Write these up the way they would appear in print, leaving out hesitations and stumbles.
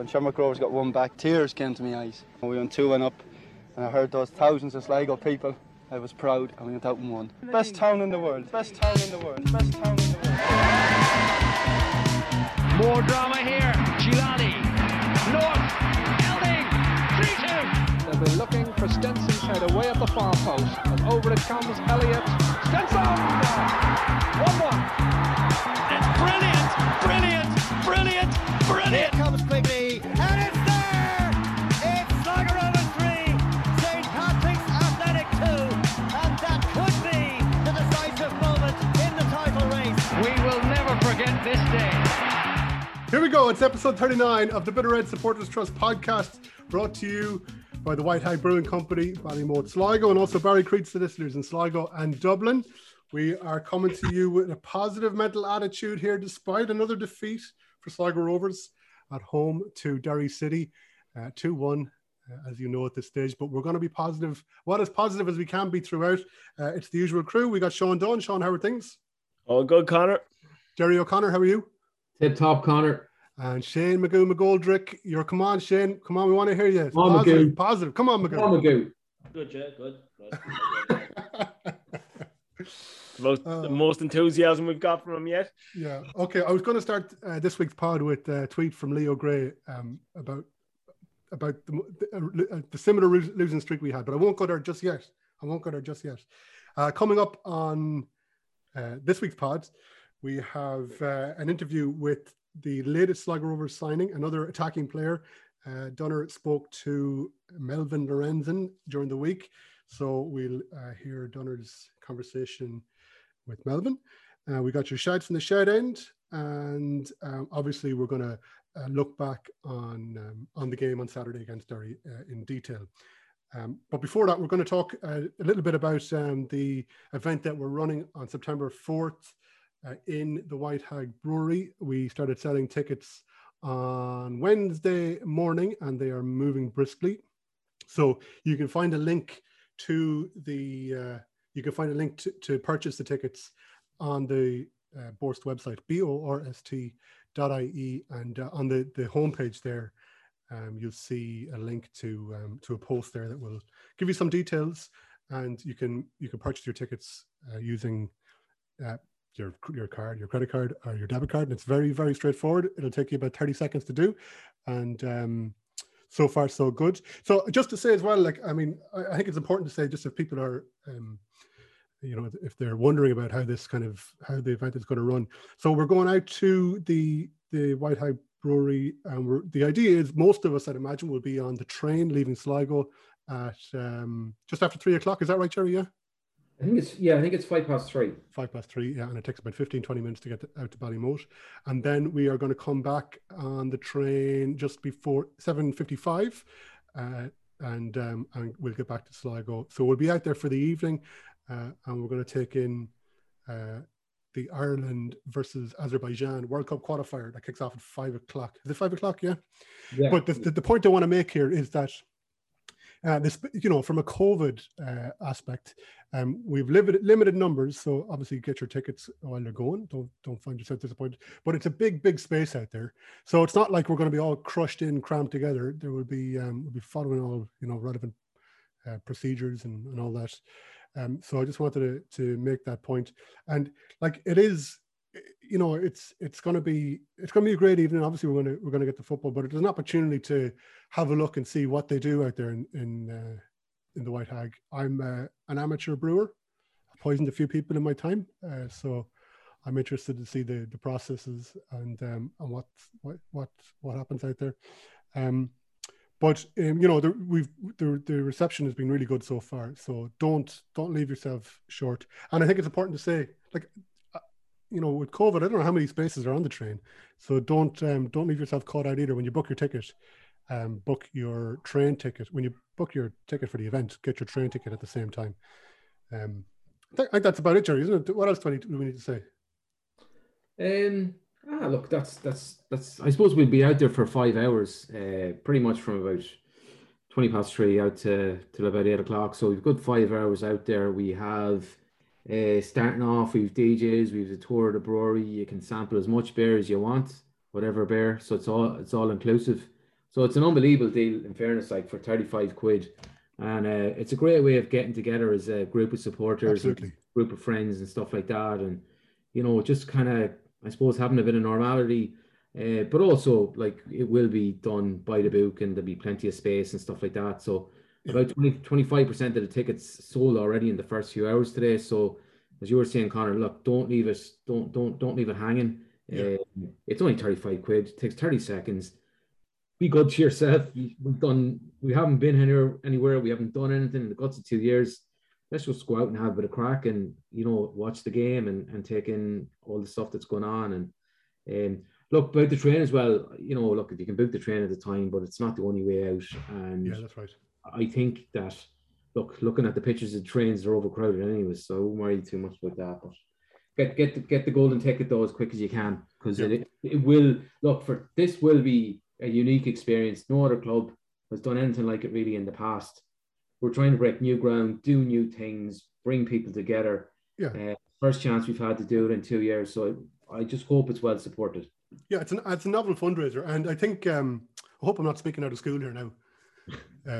When Shamrock Rovers got one back, tears came to my eyes. We went 2-1 up, and I heard those thousands of Sligo people. I was proud, and we went out and won. Best town in the world. Best town in the world. Best town in the world. More drama here. Gilani, North, Elding, 3-2. They've been looking for Stenson's head away at the far post, and over it comes Elliott. Stenson! 1-1. It's brilliant, brilliant, brilliant, brilliant. Here comes Quigley, and it's there! It's Sligo Rovers 3, St. Patrick's Athletic 2, and that could be the decisive moment in the title race. We will never forget this day. Here we go, it's episode 39 of the Bitter Red Supporters Trust podcast, brought to you by the White Hag Brewing Company, Ballymore, Sligo, and also Barry Creed Solicitors in Sligo and Dublin. We are coming to you with a positive mental attitude here, despite another defeat for Sligo Rovers at home to Derry City, 2-1, as you know at this stage. But we're going to be positive, well, as positive as we can be throughout. It's the usual crew. We got Shaun Dunn. Shaun, how are things? All good, Conor. Jerry O'Connor, how are you? Tip top, Conor. And Shane Magoo-McGoldrick, come on, Shane. Come on, we want to hear you. Come on, positive, Magoo. Positive. Come on, Magoo. Come on, Magoo. Good, yeah, good. the most enthusiasm we've got from him yet. Yeah, okay. I was going to start this week's pod with a tweet from Leo Gray about the similar losing streak we had, but I won't go there just yet. Coming up on this week's pod, we have an interview with the latest Sligo Rovers signing, another attacking player. Donner spoke to Melvin Lorenzen during the week, so we'll hear Donner's conversation with Melvin. We got your shouts from the shout end, and obviously we're going to look back on the game on Saturday against Derry in detail. But before that, we're going to talk a little bit about the event that we're running on September 4th. In the White Hag Brewery. We started selling tickets on Wednesday morning, and they are moving briskly. So you can find a link to purchase the tickets on the BORST website, borst.ie, and on the homepage there, you'll see a link to a post there that will give you some details, and you can purchase your tickets using your card, your credit card or your debit card, and it's very, very straightforward. It'll take you about 30 seconds to do, and so far so good. So just to say as well, I think it's important to say, just if people are if they're wondering about how the event is going to run. So we're going out to the White Hag Brewery, and the idea is most of us, I'd imagine, will be on the train leaving Sligo at just after 3 o'clock. Is that right, Jerry? Yeah, I think it's 3:05. 3:05, yeah, and it takes about 15, 20 minutes to get out to Ballymote. And then we are going to come back on the train just before 7:55, and we'll get back to Sligo. So we'll be out there for the evening, and we're going to take in the Ireland versus Azerbaijan World Cup qualifier that kicks off at 5 o'clock. Is it 5 o'clock, yeah? But the point I want to make here is that this, from a COVID aspect, we've limited numbers, so obviously get your tickets while they're going. Don't find yourself disappointed. But it's a big space out there, so it's not like we're going to be all crushed in, crammed together. There will be we'll be following all relevant procedures and all that. So I just wanted to make that point. And it is, it's going to be a great evening. Obviously we're going to get the football, but it's an opportunity to have a look and see what they do out there in the White Hag. I'm an amateur brewer. I poisoned a few people in my time, so I'm interested to see the processes and what happens out there. The reception has been really good so far. So don't leave yourself short. And I think it's important to say, with COVID, I don't know how many spaces are on the train, so don't leave yourself caught out either. When you book your ticket, book your train ticket. When you book your ticket for the event, get your train ticket at the same time. I think that's about it, Jerry, isn't it? What else do we need to say? Look, that's. I suppose we'll be out there for 5 hours, pretty much from about 3:20 out to till about 8 o'clock. So we've got 5 hours out there. We have. Starting off, we've DJs, we've the tour of the brewery. You can sample as much beer as you want, whatever beer. So it's all inclusive. So it's an unbelievable deal, in fairness, like for 35 quid. And it's a great way of getting together as a group of supporters, a group of friends and stuff like that. And, you know, just kind of, I suppose, having a bit of normality, but also like it will be done by the book and there'll be plenty of space and stuff like that. So about 25% of the tickets sold already in the first few hours today. So as you were saying, Conor, look, don't leave it hanging. Yeah. It's only 35 quid. It takes 30 seconds. Be good to yourself. We haven't been anywhere. We haven't done anything in the guts of 2 years. Let's just go out and have a bit of crack and, you know, watch the game and take in all the stuff that's going on. And look, about the train as well, you know, look, if you can book the train at the time, but it's not the only way out. And yeah, that's right. I think that, looking at the pictures of the trains, they're overcrowded anyway, so I won't worry too much about that. But get the golden ticket, though, as quick as you can, because it will, look, for this will be a unique experience. No other club has done anything like it really in the past. We're trying to break new ground, do new things, bring people together. Yeah. First chance we've had to do it in 2 years. So I just hope it's well supported. Yeah, it's a novel fundraiser. And I think, I hope I'm not speaking out of school here now.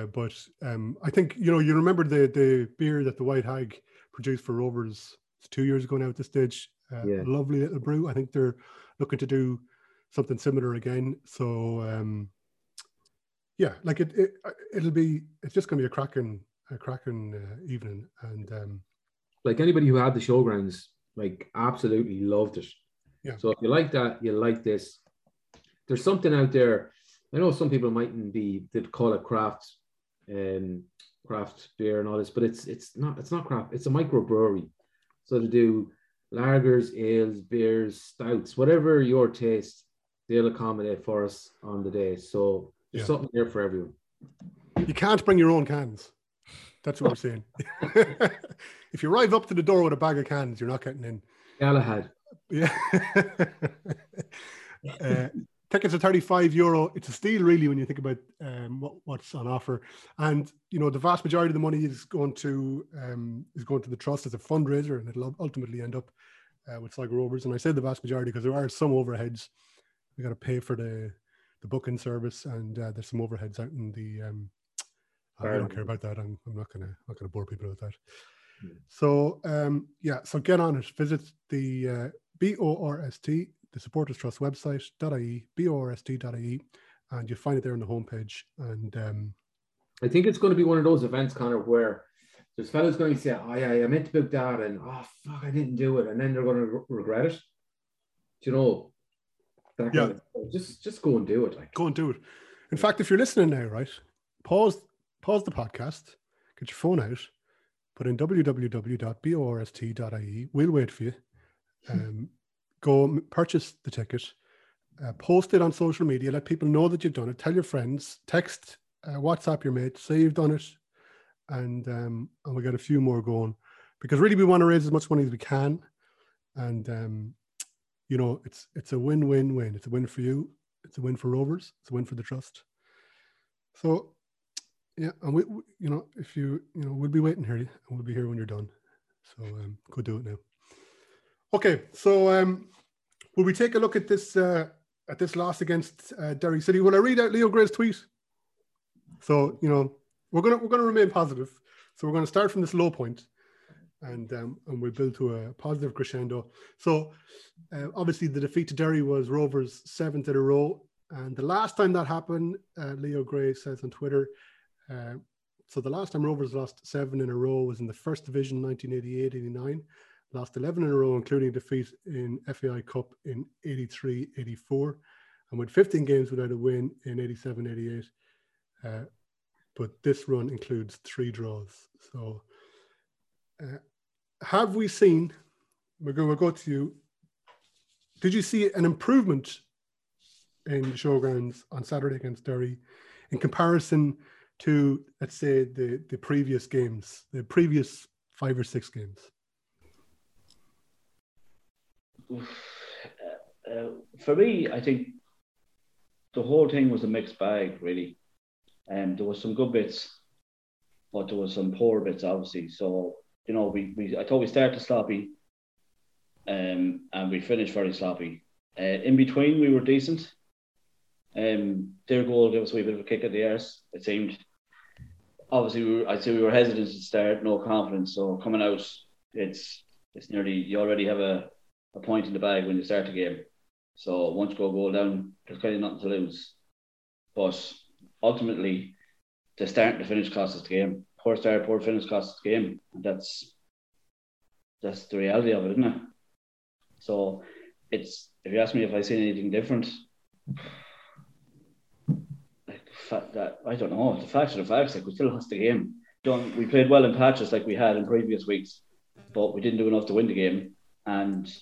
But I think, you know, you remember the beer that the White Hag produced for Rovers 2 years ago now at this stage. Lovely little brew. I think they're looking to do something similar again. So yeah, like it's just gonna be a cracking evening. And like anybody who had the showgrounds, like, absolutely loved it. Yeah. So if you like that, you like this. There's something out there. I know some people mightn't be, they'd call it craft beer and all this, but it's not craft. It's a microbrewery. So to do lagers, ales, beers, stouts, whatever your taste, they'll accommodate for us on the day. So there's something there for everyone. You can't bring your own cans. That's what I'm saying. If you arrive up to the door with a bag of cans, you're not getting in. Galahad. Yeah. Tickets are €35. It's a steal, really, when you think about what's on offer. And, you know, the vast majority of the money is going to the trust as a fundraiser, and it'll ultimately end up with Sligo Rovers. And I say the vast majority because there are some overheads. We got to pay for the booking service, and there's some overheads out in the. I don't care about that. I'm not gonna bore people with that. Yeah. So so get on it. Visit the BORST. The Supporters Trust website, .ie, borst.ie, and you'll find it there on the homepage. And I think it's going to be one of those events, Conor, where there's fellas going to say, I meant to book that, and oh, fuck, I didn't do it. And then they're going to regret it. Do you know? That just go and do it. Like. Go and do it. In fact, if you're listening now, right, pause the podcast, get your phone out, put in www.borst.ie. We'll wait for you. Go purchase the ticket, post it on social media, let people know that you've done it, tell your friends, text, WhatsApp your mates, say you've done it, and we got a few more going, because really we want to raise as much money as we can, and you know, it's a win-win-win. It's a win for you, it's a win for Rovers, it's a win for the trust. So yeah, and we you know, if you know, we'll be waiting here, and we'll be here when you're done. So go do it now. Okay, so will we take a look at this loss against Derry City? Will I read out Leo Gray's tweet? So, you know, we're gonna remain positive. So we're gonna start from this low point, and we'll build to a positive crescendo. So obviously the defeat to Derry was Rovers' 7th in a row, and the last time that happened, Leo Gray says on Twitter. So the last time Rovers lost 7 in a row was in the First Division, 1988-89. Lost 11 in a row, including a defeat in FAI Cup in 83-84, and with 15 games without a win in 87-88. But this run includes 3 draws. So have we seen, we'll go to you, did you see an improvement in the showgrounds on Saturday against Derry in comparison to, let's say, the previous games, the previous 5 or 6 games? For me, I think the whole thing was a mixed bag, really. There was some good bits, but there was some poor bits, obviously. So, you know, I thought we started sloppy, and we finished very sloppy. In between, we were decent. Their goal gave us a wee bit of a kick at the arse, it seemed. Obviously, we were hesitant at the start, no confidence. So coming out, it's nearly, you already have a point in the bag when you start the game. So once you go goal down, there's kind of nothing to lose. But ultimately, the start and the finish cost us the game. Poor start, poor finish cost us the game. And that's the reality of it, isn't it? So it's, if you ask me if I seen anything different, like the fact that, I don't know, the facts are the facts. Like, we still lost the game. We played well in patches like we had in previous weeks, but we didn't do enough to win the game, and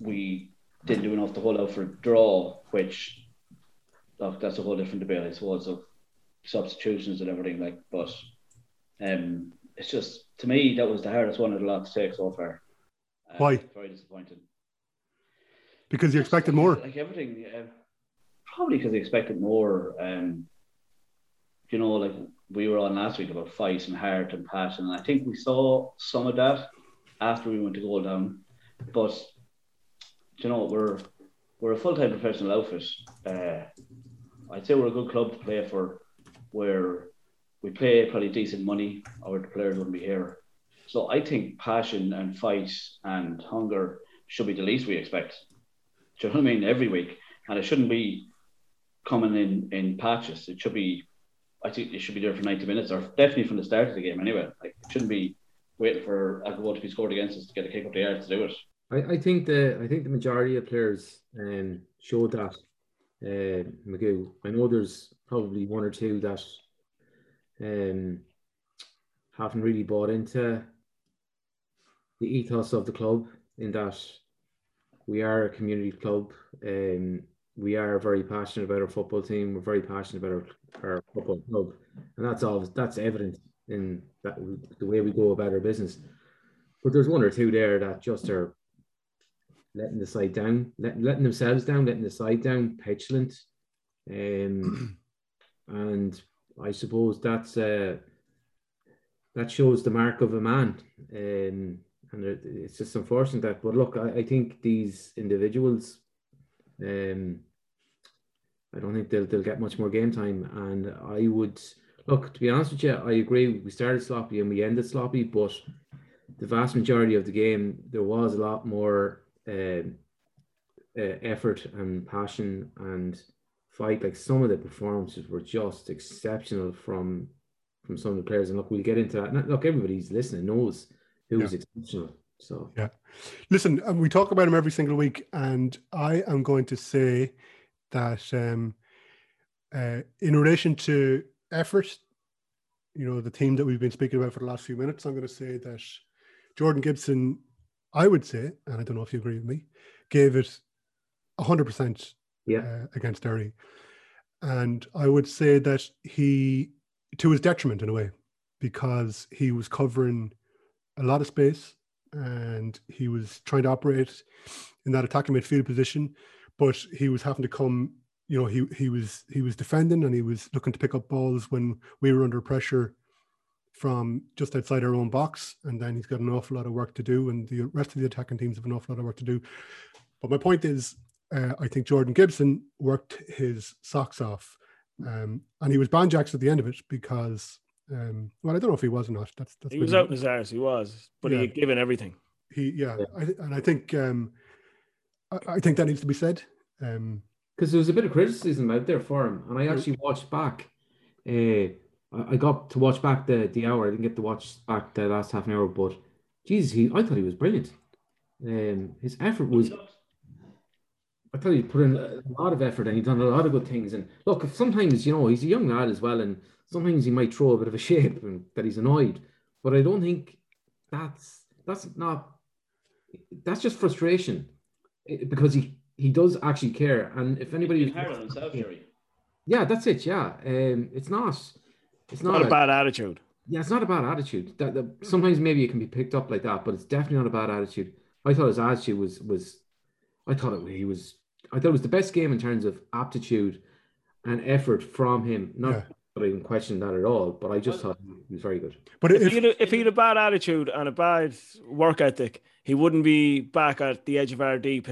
we didn't do enough to hold out for a draw, which, look, that's a whole different debate, I suppose, of substitutions and everything. Like, but it's just, to me, that was the hardest one of the lot to take so far. Why? Very disappointed. Because you expected more. Like everything, probably because they expected more. You know, like we were on last week about fight and heart and passion, and I think we saw some of that after we went to goal down. But you know, we're a full-time professional outfit. I'd say we're a good club to play for, where we pay probably decent money, or the players wouldn't be here. So I think passion and fight and hunger should be the least we expect. Do you know what I mean? Every week. And it shouldn't be coming in patches. It should be, I think it should be there for 90 minutes, or definitely from the start of the game anyway. Like, it shouldn't be waiting for a goal to be scored against us to get a kick up the arse to do it. I think the majority of players showed that, Magoo. I know there's probably one or two that haven't really bought into the ethos of the club, in that we are a community club. We are very passionate about our football team. We're very passionate about our football club, and that's evident in that the way we go about our business. But there's one or two there that just are letting the side down, letting themselves down, letting the side down, petulant, and I suppose that's that shows the mark of a man. And it's just unfortunate that. But look, I think these individuals, I don't think they'll get much more game time. And I would, look, to be honest with you, I agree. We started sloppy and we ended sloppy, but the vast majority of the game, there was a lot more effort and passion and fight. Like, some of the performances were just exceptional from some of the players. And look, we'll get into that. And look, everybody's listening knows. It was exceptional. So yeah, listen, we talk about him every single week, and I am going to say that in relation to effort, you know, the team that we've been speaking about for the last few minutes, I'm going to say that Jordan Gibson, I would say, and I don't know if you agree with me, gave it 100% against Derry, and I would say that he, to his detriment in a way, because he was covering a lot of space and he was trying to operate in that attacking midfield position, but he was having to come, you know, he was defending and he was looking to pick up balls when we were under pressure from just outside our own box. And then he's got an awful lot of work to do, and the rest of the attacking teams have an awful lot of work to do. But my point is, I think Jordan Gibson worked his socks off, and he was banjaxed at the end of it because well, I don't know if he was or not. That's he was out in his arse, he was, but he had given everything. I think I think that needs to be said. Because there was a bit of criticism out there for him, and I actually watched back. I got to watch back the hour. I didn't get to watch back the last half an hour, but Jesus, I thought he was brilliant. His effort was. I thought he put in a lot of effort, and he'd done a lot of good things. And look, sometimes, you know, he's a young lad as well, and sometimes he might throw a bit of a shape and that he's annoyed. But I don't think that's just frustration, because he does actually care. And if anybody is hard on himself, Jerry. Yeah, that's it. Yeah. It's not a bad attitude. Yeah, it's not a bad attitude. That sometimes maybe it can be picked up like that, but it's definitely not a bad attitude. I thought his attitude was the best game in terms of aptitude and effort from him. But I didn't question that at all, but I just thought he was very good. But if he had a bad attitude and a bad work ethic, he wouldn't be back at the edge of RD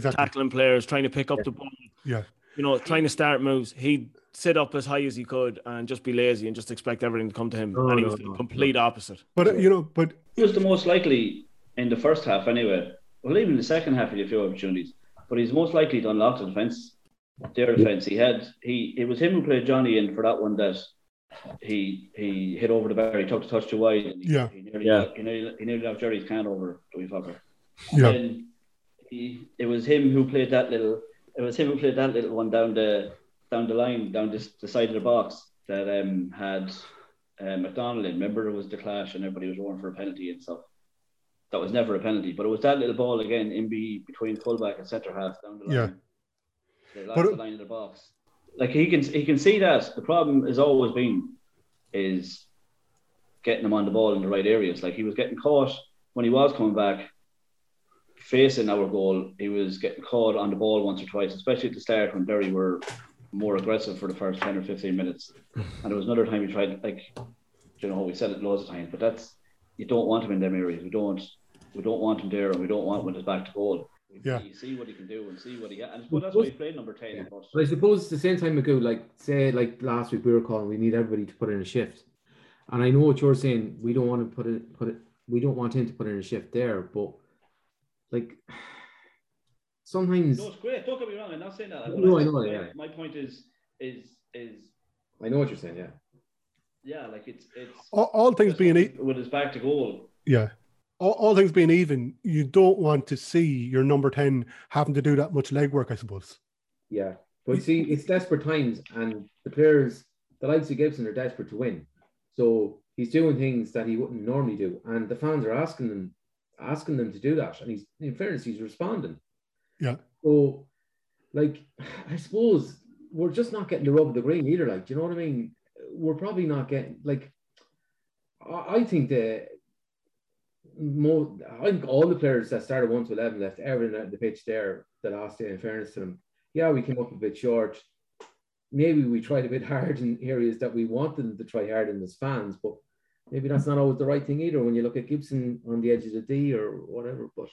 tackling players, trying to pick up the ball. Yeah. you know, trying to start moves, he'd sit up as high as he could and just be lazy and just expect everything to come to him. And he was the complete opposite. But, you know, but he was the most likely in the first half anyway. Well, even in the second half, he had a few opportunities, but he's most likely to unlock the defence. Their defence, he had, it was him who played Johnny in for that one that he hit over the bar. He took the touch too wide. And he nearly got Gerry's can over the wee fucker. Yeah. And it was him who played that little one down the line, down the side of the box that had McDonald in. Remember, it was the clash and everybody was warned for a penalty and stuff. That was never a penalty, but it was that little ball again in between fullback and centre half down the line. Yeah, the line of the box. Like he can see that. The problem has always been is getting him on the ball in the right areas. Like he was getting caught when he was coming back, facing our goal. He was getting caught on the ball once or twice, especially at the start when Derry were more aggressive for the first 10 or 15 minutes. And there was another time he tried, like, you know, we said it loads of times, but that's. You don't want him in them areas. We don't want him there, and we don't want him with his back to goal. Yeah. You see what he can do and see what he has. And I suppose that's why he played number 10. Yeah. But I suppose at the same time, Magoo, like last week we were calling, we need everybody to put in a shift. And I know what you're saying. We don't want to we don't want him to put in a shift there. But like sometimes. No, it's great. Don't get me wrong. I'm not saying that. No, I know. Yeah. My point is. I know what you're saying. Yeah. Yeah, like it's all things being even. With his back to goal. Yeah, all things being even, you don't want to see your number 10 having to do that much legwork, I suppose. Yeah, but you see, it's desperate times, and the players, the likes of Gibson, are desperate to win. So he's doing things that he wouldn't normally do, and the fans are asking them to do that, and he's, in fairness, he's responding. Yeah. So, like, I suppose we're just not getting the rub of the green either. Like, do you know what I mean? We're probably not getting, like, I think all the players that started 1-11 left everything at the pitch there the last day, in fairness to them. Yeah, we came up a bit short. Maybe we tried a bit hard in areas that we wanted them to try hard in as fans, but maybe that's not always the right thing either when you look at Gibson on the edge of the D or whatever. But,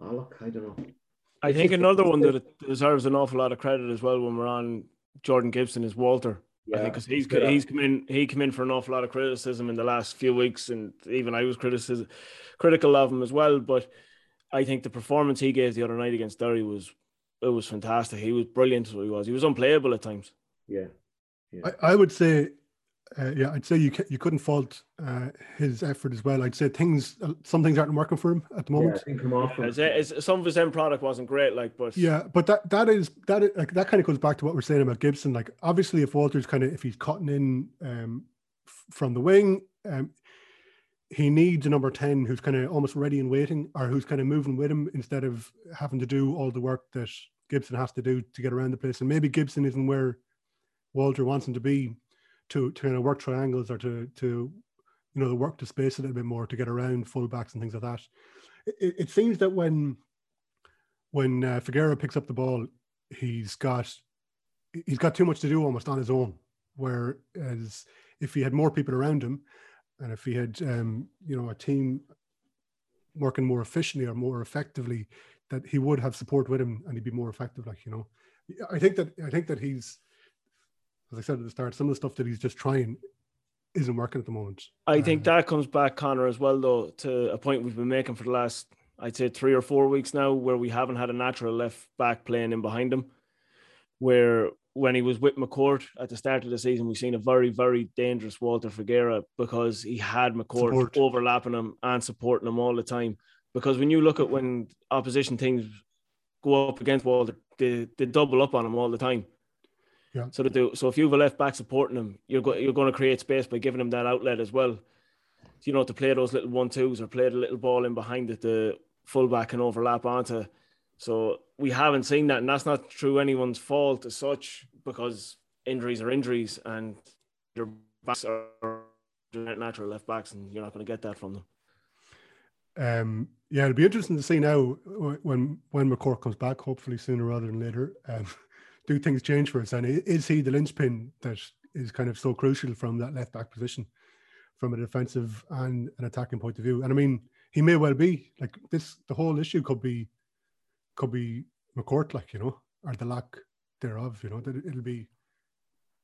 look, I don't know. I think another one that deserves an awful lot of credit as well when we're on Jordan Gibson is Walter. Yeah, I think because he came in for an awful lot of criticism in the last few weeks, and even I was critical of him as well. But I think the performance he gave the other night against Derry was fantastic. He was brilliant. He was unplayable at times. Yeah. I would say, I'd say you couldn't fault his effort as well. I'd say some things aren't working for him at the moment. Some of his end product wasn't great, but that kind of goes back to what we're saying about Gibson. Like, obviously, if Walter's if he's cutting in from the wing, he needs a number 10 who's kind of almost ready and waiting, or who's kind of moving with him instead of having to do all the work that Gibson has to do to get around the place. And maybe Gibson isn't where Walter wants him to be. To kind of work triangles, or to work the space a little bit more to get around fullbacks and things like that. It seems that when Figueira picks up the ball, he's got too much to do almost on his own. Whereas if he had more people around him, and if he had a team working more efficiently or more effectively, that he would have support with him and he'd be more effective. I think that he's. As I said at the start, some of the stuff that he's just trying isn't working at the moment. I think that comes back, Conor, as well, though, to a point we've been making for the last, I'd say, 3 or 4 weeks now, where we haven't had a natural left back playing in behind him. Where when he was with McCourt at the start of the season, we've seen a very, very dangerous Walter Figueira because he had McCourt overlapping him and supporting him all the time. Because when you look at when opposition teams go up against Walter, they double up on him all the time. Yeah. So if you have a left back supporting him, you're going to create space by giving him that outlet as well. You know, to play those little 1-2s or play the little ball in behind that the fullback can overlap onto. So we haven't seen that, and that's not through anyone's fault as such, because injuries are injuries, and your backs are natural left backs, and you're not going to get that from them. It'll be interesting to see now when McCourt comes back, hopefully sooner rather than later. Do things change for us, and is he the linchpin that is kind of so crucial from that left back position, from a defensive and an attacking point of view? And I mean, he may well be. Like this, the whole issue could be McCourt, or the lack thereof, you know, that it'll be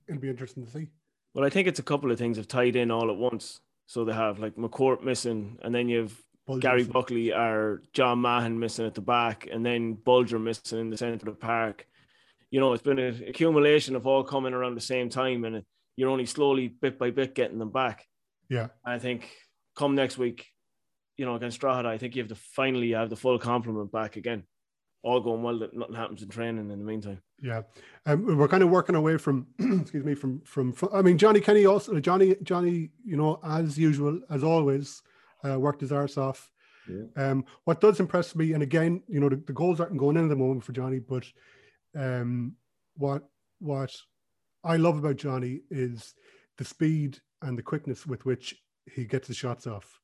interesting to see. Well, I think it's a couple of things have tied in all at once. So they have like McCourt missing, and then you have Bolger, Gary Buckley or John Mahon missing at the back, and then Bolger missing in the centre of the park. You know, it's been an accumulation of all coming around the same time, and you're only slowly, bit by bit, getting them back. Yeah. I think come next week, you know, against Drogheda, I think you have to finally have the full complement back again. All going well, that nothing happens in training in the meantime. Yeah. We're kind of working away from, excuse me, from I mean, Johnny Kenny also, Johnny, you know, as usual, as always, worked his arse off. Yeah. What does impress me, and again, you know, the goals aren't going in at the moment for Johnny, but what I love about Johnny is the speed and the quickness with which he gets his shots off.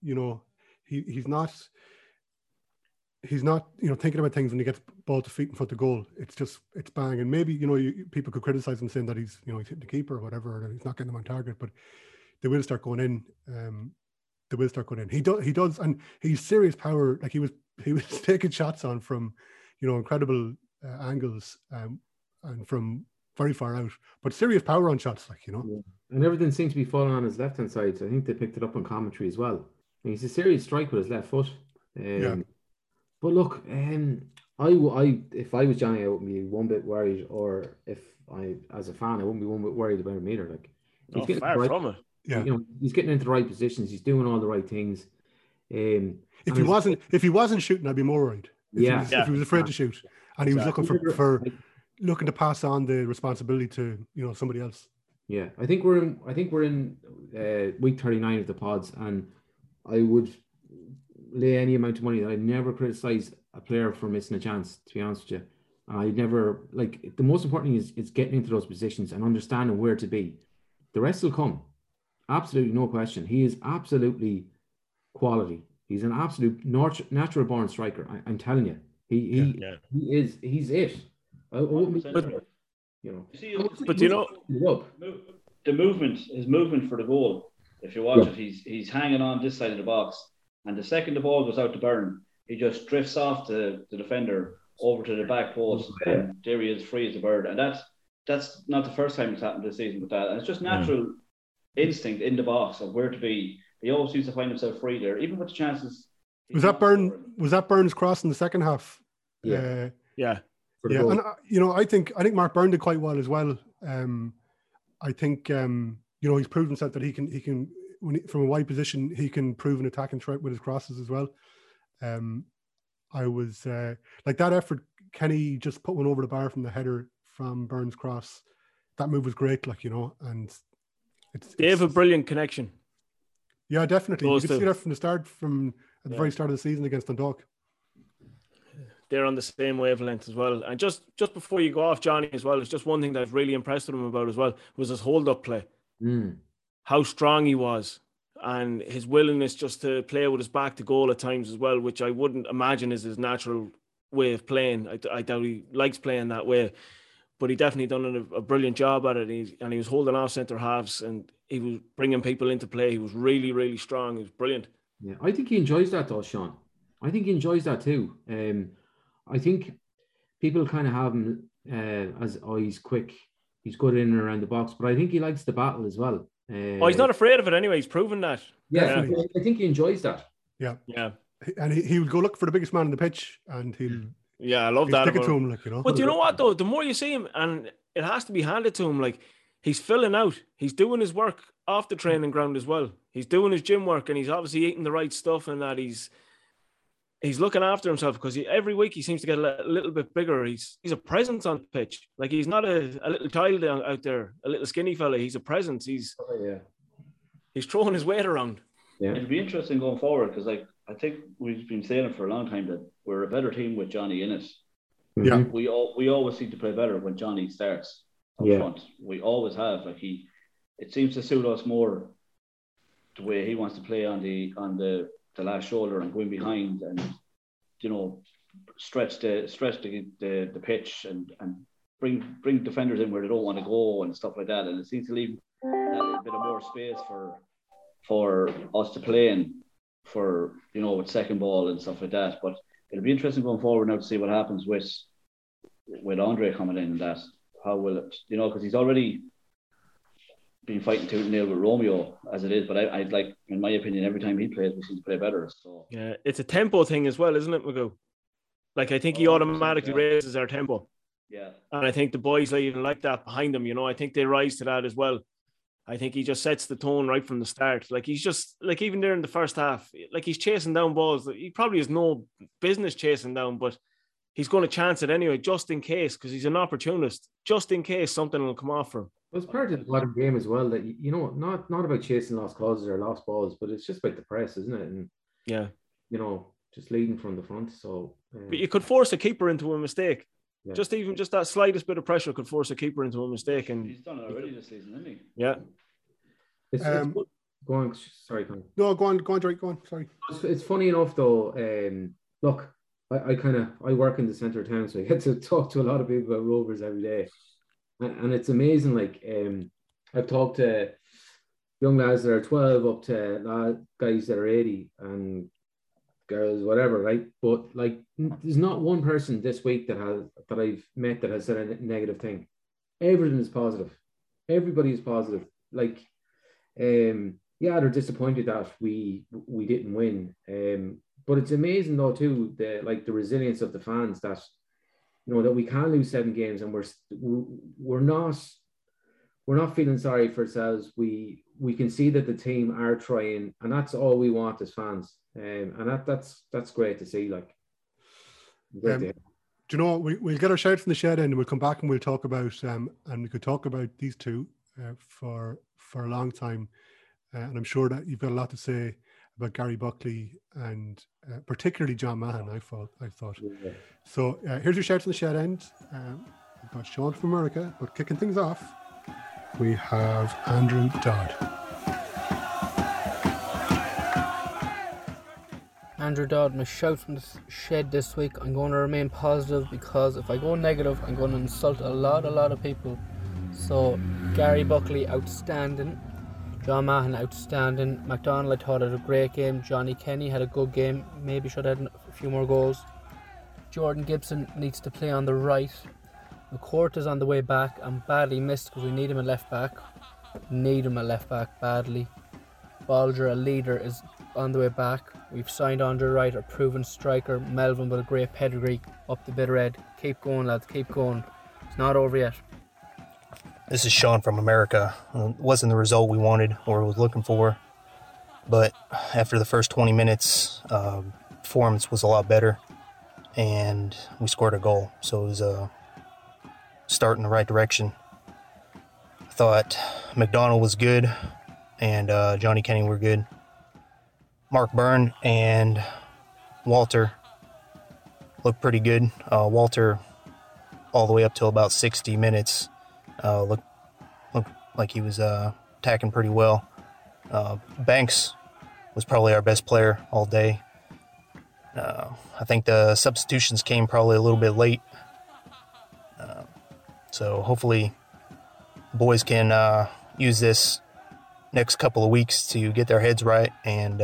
You know, he's not, you know, thinking about things when he gets ball to feet in front of goal. It's bang. And maybe, you know, people could criticize him saying that he's, you know, he's hitting the keeper or whatever, and he's not getting them on target, but they will start going in. He does, and he's serious power. Like he was taking shots on from, you know, incredible angles and from very far out, but serious power on shots, like, you know. Yeah. And everything seems to be falling on his left-hand side. So I think they picked it up on commentary as well. And he's a serious strike with his left foot. Yeah. But look, if I was Johnny, I wouldn't be one bit worried, or if I, as a fan, I wouldn't be one bit worried about him either. Like, he's getting into the right positions. He's doing all the right things. If he wasn't shooting, I'd be more worried. If he was afraid to shoot, and he was looking to pass on the responsibility to, you know, somebody else. Yeah, I think we're in week 39 of the pods, and I would lay any amount of money that I never criticize a player for missing a chance, to be honest with you. I never, like, the most important thing is getting into those positions and understanding where to be. The rest will come. Absolutely no question. He is absolutely quality. He's an absolute natural born striker. I'm telling you, he's it. The movement, his movement for the goal, if you watch it, he's hanging on this side of the box, and the second the ball goes out to Byrne, he just drifts off the defender over to the back post, and there he is, free as a bird. And that's not the first time it's happened this season with that. And it's just natural instinct in the box of where to be. He always seems to find himself free there, even with the chances. Was that Byrne's cross in the second half? And you know, I think Mark Byrne did quite well as well. I think you know, he's proven himself that he can from a wide position he can prove an attacking threat with his crosses as well. I was like that effort. Kenny just put one over the bar from the header from Byrne's cross. That move was great, like, you know, and they have a brilliant connection. Yeah, definitely. You can see that from the start, at the very start of the season against Dundalk. They're on the same wavelength as well. And just before you go off, Johnny, as well, it's just one thing that I've really impressed him about as well was his hold-up play. How strong he was, and his willingness just to play with his back to goal at times as well, which I wouldn't imagine is his natural way of playing. I doubt he likes playing that way, but he definitely done a brilliant job at it. And he was holding off centre halves, and he was bringing people into play. He was really, really strong. He was brilliant. Yeah, I think he enjoys that though, Shaun. I think he enjoys that too. I think people kind of have him as, oh, he's quick, he's good in and around the box, but I think he likes the battle as well. He's not afraid of it anyway. He's proven that. Yeah, yeah. I think he enjoys that. Yeah, yeah. And he would go look for the biggest man on the pitch, and he'll. Yeah, I love that. Stick it to him, like, you know. But you know what though? The more you see him, and it has to be handed to him, like, he's filling out. He's doing his work off the training ground as well. He's doing his gym work, and he's obviously eating the right stuff, and that he's looking after himself, because every week he seems to get a little bit bigger. He's a presence on the pitch. Like, he's not a little child out there, a little skinny fella. He's a presence. He's throwing his weight around. Yeah. It'll be interesting going forward, because, like, I think we've been saying it for a long time that we're a better team with Johnny in it. Yeah. We always seem to play better when Johnny starts up front. We always have. Like, it seems to suit us more the way he wants to play on the last shoulder and going behind, and, you know, stretch the pitch and bring defenders in where they don't want to go and stuff like that. And it seems to leave that bit of more space for us to play in, for, you know, with second ball and stuff like that. But it'll be interesting going forward now to see what happens with with Andre coming in, that how will it, you know, because he's already been fighting 2-0 with Romeo as it is, but I'd like, in my opinion, every time he plays, we seem to play better. So yeah, it's a tempo thing as well, isn't it, Magoo? Like, I think he automatically raises our tempo. Yeah. And I think the boys are even like that behind him, you know. I think they rise to that as well. I think he just sets the tone right from the start. Like, he's just, like, even there in the first half, like, he's chasing down balls that he probably has no business chasing down, but he's going to chance it anyway, just in case, because he's an opportunist, just in case something will come off for him. Well, it's part of the modern game as well that, you know, not about chasing lost causes or lost balls, but it's just about the press, isn't it? And, yeah, you know, just leading from the front. So, but you could force a keeper into a mistake. Yeah. Just that slightest bit of pressure could force a keeper into a mistake. And he's done it already this season, hasn't he? Yeah. It's go on. Sorry, Conor. No, go on, Drake. Go on. Sorry. It's funny enough though. Look, I work in the centre of town, so I get to talk to a lot of people about Rovers every day, and it's amazing. Like, I've talked to young lads that are 12 up to guys that are 80 and girls, whatever, right? But like, there's not one person this week that I've met that has said a negative thing. Everything is positive. Everybody is positive. Like. They're disappointed that we didn't win. But it's amazing though too, the resilience of the fans that, you know, that we can lose 7 games and we're not feeling sorry for ourselves. We can see that the team are trying, and that's all we want as fans. And that's great to see. Like, do you know, we'll get our shout from the shed in, and we'll come back and we'll talk about and we could talk about these two for a long time, and I'm sure that you've got a lot to say about Gary Buckley and particularly John Mahon. I thought. Yeah. So here's your shout from the shed end. We've got Sean from America, but kicking things off, we have Andrew Dodd. Andrew Dodd, my shout from the shed this week. I'm going to remain positive, because if I go negative, I'm going to insult a lot of people. So Gary Buckley, outstanding. John Mahon, outstanding. McDonald, I thought, had a great game. Johnny Kenny had a good game. Maybe should have had a few more goals. Jordan Gibson needs to play on the right. McCourt is on the way back and badly missed, because we need him at left back. Badly. Bolger, a leader, is on the way back. We've signed Andre Wright, a proven striker. Melvin with a great pedigree up the bitter end. Keep going, lads, keep going. It's not over yet. This is Sean from America. It wasn't the result we wanted or was looking for, but after the first 20 minutes, performance was a lot better, and we scored a goal. So it was a start in the right direction. I thought McDonald was good, and Johnny Kenny were good. Mark Byrne and Walter looked pretty good. Walter, all the way up till about 60 minutes, looked like he was attacking pretty well. Banks was probably our best player all day. I think the substitutions came probably a little bit late. So hopefully the boys can use this next couple of weeks to get their heads right and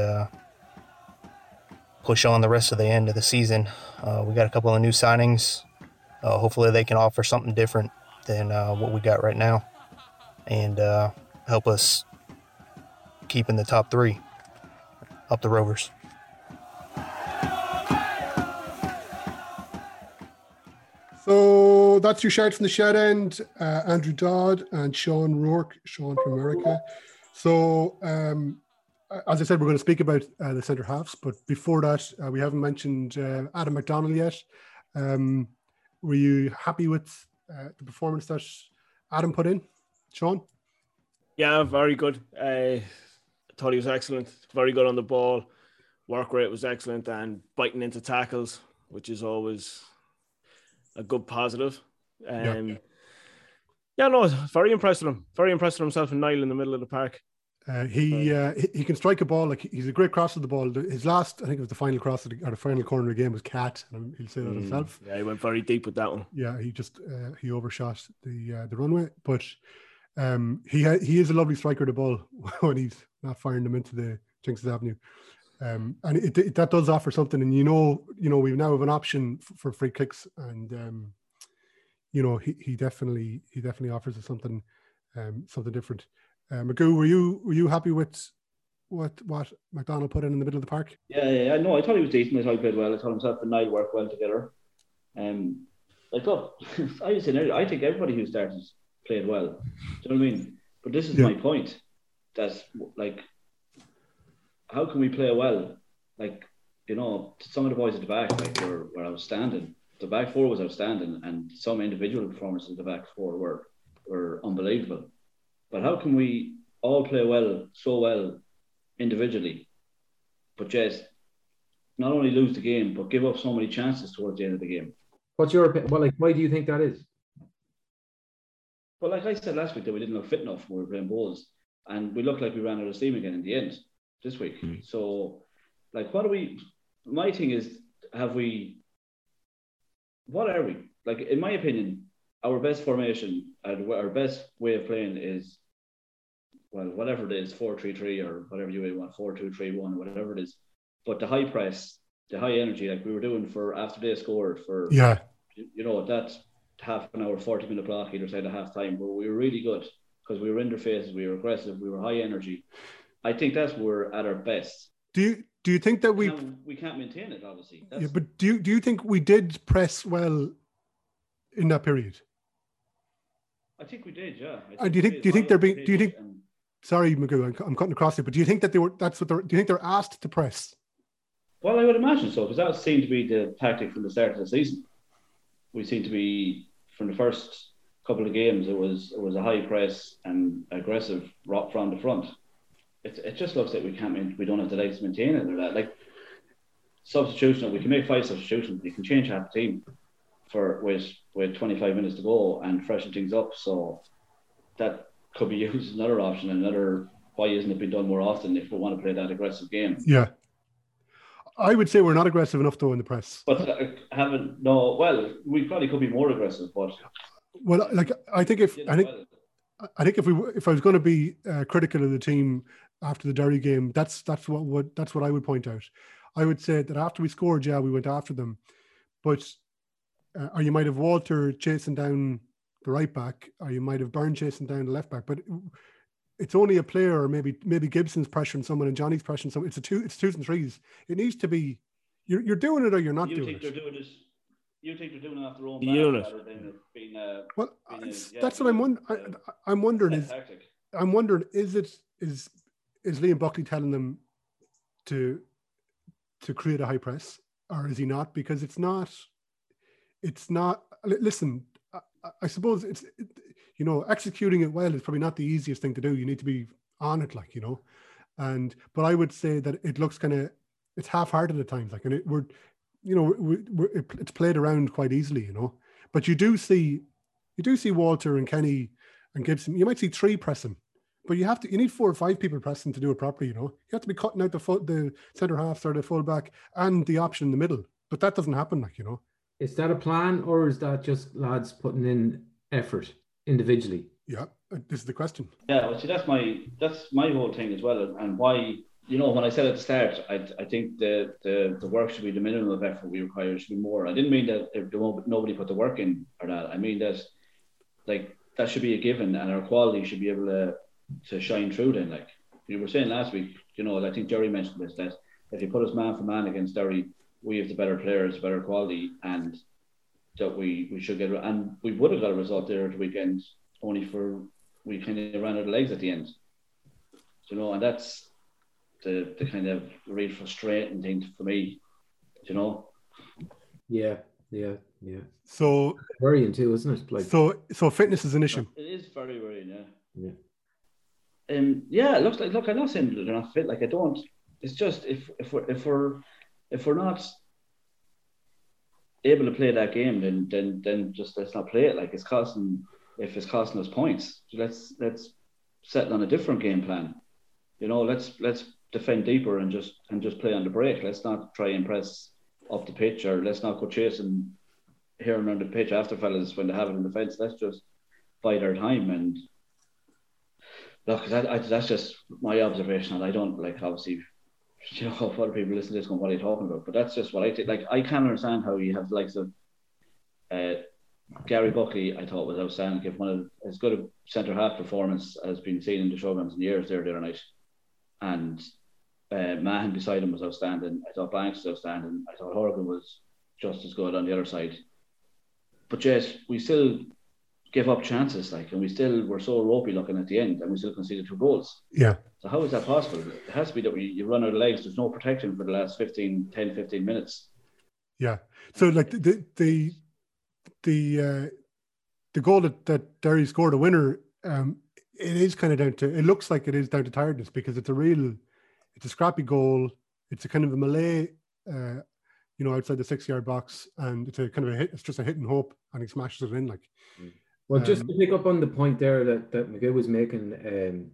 push on the rest of the end of the season. We got a couple of new signings. Hopefully they can offer something different than what we got right now, and help us keep in the top 3. Up the Rovers. So that's your shout from the shed end, Andrew Dodd and Sean Rourke, Sean from America. So as I said, we're going to speak about the centre halves, but before that, we haven't mentioned Adam McDonald yet. Were you happy with the performance that Adam put in, Sean? Yeah, very good. I thought he was excellent. Very good on the ball. Work rate was excellent, and biting into tackles, which is always a good positive. Very impressed with him. Very impressed with himself and Niall in the middle of the park. He can strike a ball. Like, he's a great cross of the ball. His last, I think it was the final cross or the final corner of the game, was Cat. And he'll say that himself. Yeah, he went very deep with that one. Yeah, he just he overshot the runway. But he is a lovely striker of the ball when he's not firing them into the Jinxes Avenue. And it that does offer something. And you know we now have an option for free kicks, and you know, he definitely offers us something something different. Magoo, were you happy with what McDonald put in the middle of the park? Yeah. No, I thought he was decent. I thought he played well. I thought himself and Niall worked well together. Like, look, I was saying earlier, I think everybody who started played well. Do you know what I mean? But this is my point. That's like, how can we play well? Like, you know, some of the boys at the back like were outstanding. The back four was outstanding, and some individual performances in the back four were unbelievable. But how can we all play well, so well, individually, but just not only lose the game, but give up so many chances towards the end of the game? What's your opinion? Well, like, why do you think that is? Well, like I said last week, that we didn't look fit enough when we were playing Bowls, and we looked like we ran out of steam again in the end this week. Mm-hmm. So, like, my thing is, what are we? Like, in my opinion, our best formation and our best way of playing is, well, whatever it is, 4-3-3 or whatever you really want, 4-2-3-1, whatever it is. But the high press, the high energy, like we were doing for after they scored for, you know, that half an hour, 40-minute block either side of half time where we were really good because we were in their faces, we were aggressive, we were high energy. I think that's where we're at our best. Do you think that we can't maintain it, obviously? Yeah, but do you think we did press well in that period? I think we did, yeah. Do you think Sorry, Magoo, I'm cutting across you, but do you think that they're asked to press? Well, I would imagine so, because that seemed to be the tactic from the start of the season. We seemed to be, from the first couple of games, it was a high press and aggressive rock from the front. It just looks like we don't have the legs to maintain it or that. Like, substitution, we can make 5 substitutions, we can change half the team with 25 minutes to go and freshen things up. So that could be used as another option, why isn't it being done more often if we want to play that aggressive game? Yeah. I would say we're not aggressive enough though in the press. But we probably could be more aggressive. But well, like I think if I was going to be critical of the team after the Derry game, that's what I would point out. I would say that after we scored, we went after them, but you might have Walter chasing down the right back, or you might have Byrne chasing down the left back, but it's only a player, or maybe Gibson's pressuring someone and Johnny's pressuring someone. It's twos and threes. It needs to be you're doing it or you're not doing it. You think they're doing it off their own back rather than being that's what I'm wondering. I'm wondering is Liam Buckley telling them to create a high press, or is he not? Because it's not. Listen, I suppose it's, you know, executing it well is probably not the easiest thing to do. You need to be on it, like, you know, but I would say that it looks it's half-hearted at times, like, and it's played around quite easily, you know. But you do see Walter and Kenny and Gibson. You might see 3 pressing, but you need 4 or 5 people pressing to do it properly, you know. You have to be cutting out the centre half or the full back and the option in the middle, but that doesn't happen, like, you know. Is that a plan, or is that just lads putting in effort individually? Yeah, this is the question. Yeah, well, see, that's my whole thing as well, and why, you know, when I said at the start, I think the work should be the minimum of effort we require. It should be more. I didn't mean that if nobody put the work in or that. I mean that, like, that should be a given, and our quality should be able to shine through. Then, like you were saying last week, you know, I think Jerry mentioned this, that if you put us man for man against Derry, we have the better players, better quality, and that we should get. And we would have got a result there at the weekend, only for we kind of ran out of legs at the end. You know, and that's the kind of really frustrating thing for me. You know. Yeah. So worrying too, isn't it? Like, so fitness is an issue. It is very worrying. Yeah. It looks like. Look, I'm not saying they're not fit. Like, I don't. It's just if we're not able to play that game, then just let's not play it. Like, it's costing us points, let's settle on a different game plan. You know, let's defend deeper and just play on the break. Let's not try and press up the pitch, or let's not go chasing here and on the pitch after fellas when they have it in the fence. Let's just bide our time. And look, that's just my observation. And I don't, like, obviously, you know, a lot of people listen to this going, what are you talking about? But that's just what I think. Like, I can't understand how you have the likes of Gary Buckley, I thought, was outstanding. Gave one of as good a centre half performance as been seen in the showgrounds in years there the other night. And Mahon beside him was outstanding. I thought Banks was outstanding. I thought Horgan was just as good on the other side. But yet we still give up chances, like, and we still were so ropey looking at the end, and we still conceded 2 goals. Yeah. So how is that possible? It has to be that you run out of legs. There's no protection for the last 10-15 minutes. Yeah. So like the goal that Derry scored, a winner, it is kind of down to, it looks like it is down to tiredness, because it's a scrappy goal. It's a kind of a melee, outside the 6-yard box, and it's a kind of a hit. It's just a hit and hope, and he smashes it in. Like, well, just to pick up on the point there that Magoo was making,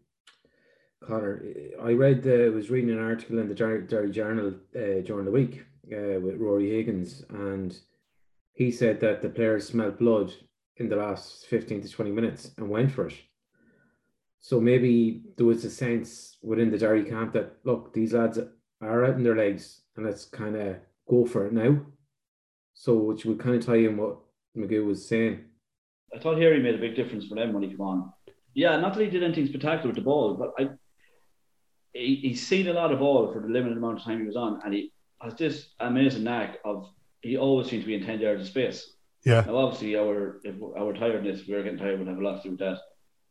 Conor, I was reading an article in the Derry Journal during the week with Rory Higgins, and he said that the players smelled blood in the last 15 to 20 minutes and went for it. So maybe there was a sense within the Derry camp that, look, these lads are out in their legs, and let's kind of go for it now. So, which would kind of tie in what Magoo was saying. I thought Harry made a big difference for them when he came on. Yeah, not that he did anything spectacular with the ball, but he's seen a lot of ball for the limited amount of time he was on, and he has this amazing knack of, he always seems to be in 10 yards of space. Yeah. Now, obviously, our tiredness, we were getting tired, would have a lot to do with that.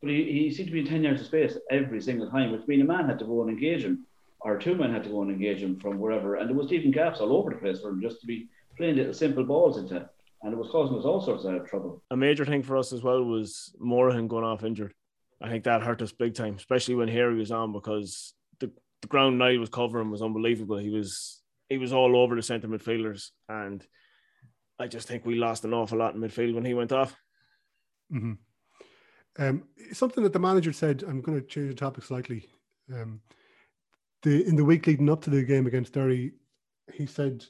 But he seemed to be in 10 yards of space every single time, which means a man had to go and engage him, or 2 men had to go and engage him from wherever. And there was even gaps all over the place for him just to be playing little simple balls into. And it was causing us all sorts of trouble. A major thing for us as well was Morahan going off injured. I think that hurt us big time, especially when Harry was on, because the ground Niall was covering was unbelievable. He was all over the centre midfielders, and I just think we lost an awful lot in midfield when he went off. Mm-hmm. Something that the manager said, I'm going to change the topic slightly. In the week leading up to the game against Derry, he said,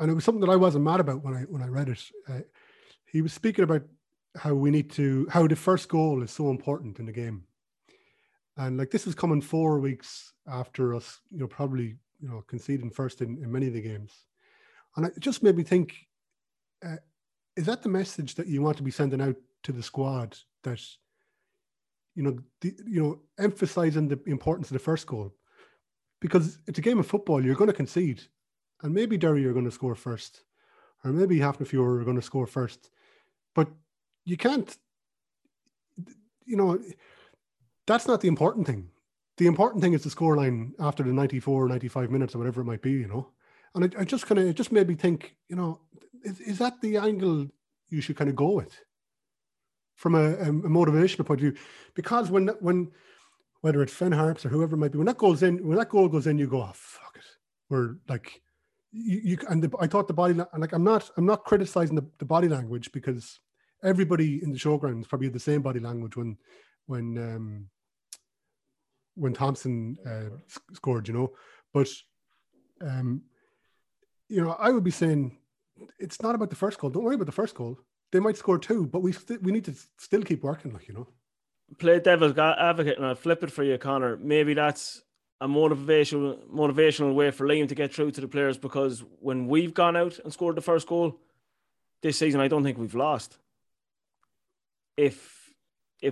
and it was something that I wasn't mad about when I read it. He was speaking about how the first goal is so important in the game, and like, this is coming 4 weeks after us, probably, conceding first in many of the games. And it just made me think, is that the message that you want to be sending out to the squad, that, emphasizing the importance of the first goal? Because it's a game of football, you're going to concede, and maybe Derry are going to score first, or maybe half of you are going to score first, but you can't, that's not the important thing. The important thing is the scoreline after the 94 or 95 minutes or whatever it might be, And it just made me think, is that the angle you should kind of go with from a motivational point of view? Because when whether it's Finn Harps or whoever it might be, when that goal goes in, you go, oh, fuck it. We're like, I thought the body, and like, I'm not criticizing the body language, because everybody in the showgrounds probably had the same body language when Thompson scored, But I would be saying, it's not about the first goal. Don't worry about the first goal. They might score 2, but we need to still keep working, Play devil's advocate, and I'll flip it for you, Conor. Maybe that's a motivational way for Liam to get through to the players, because when we've gone out and scored the first goal this season, I don't think we've lost. If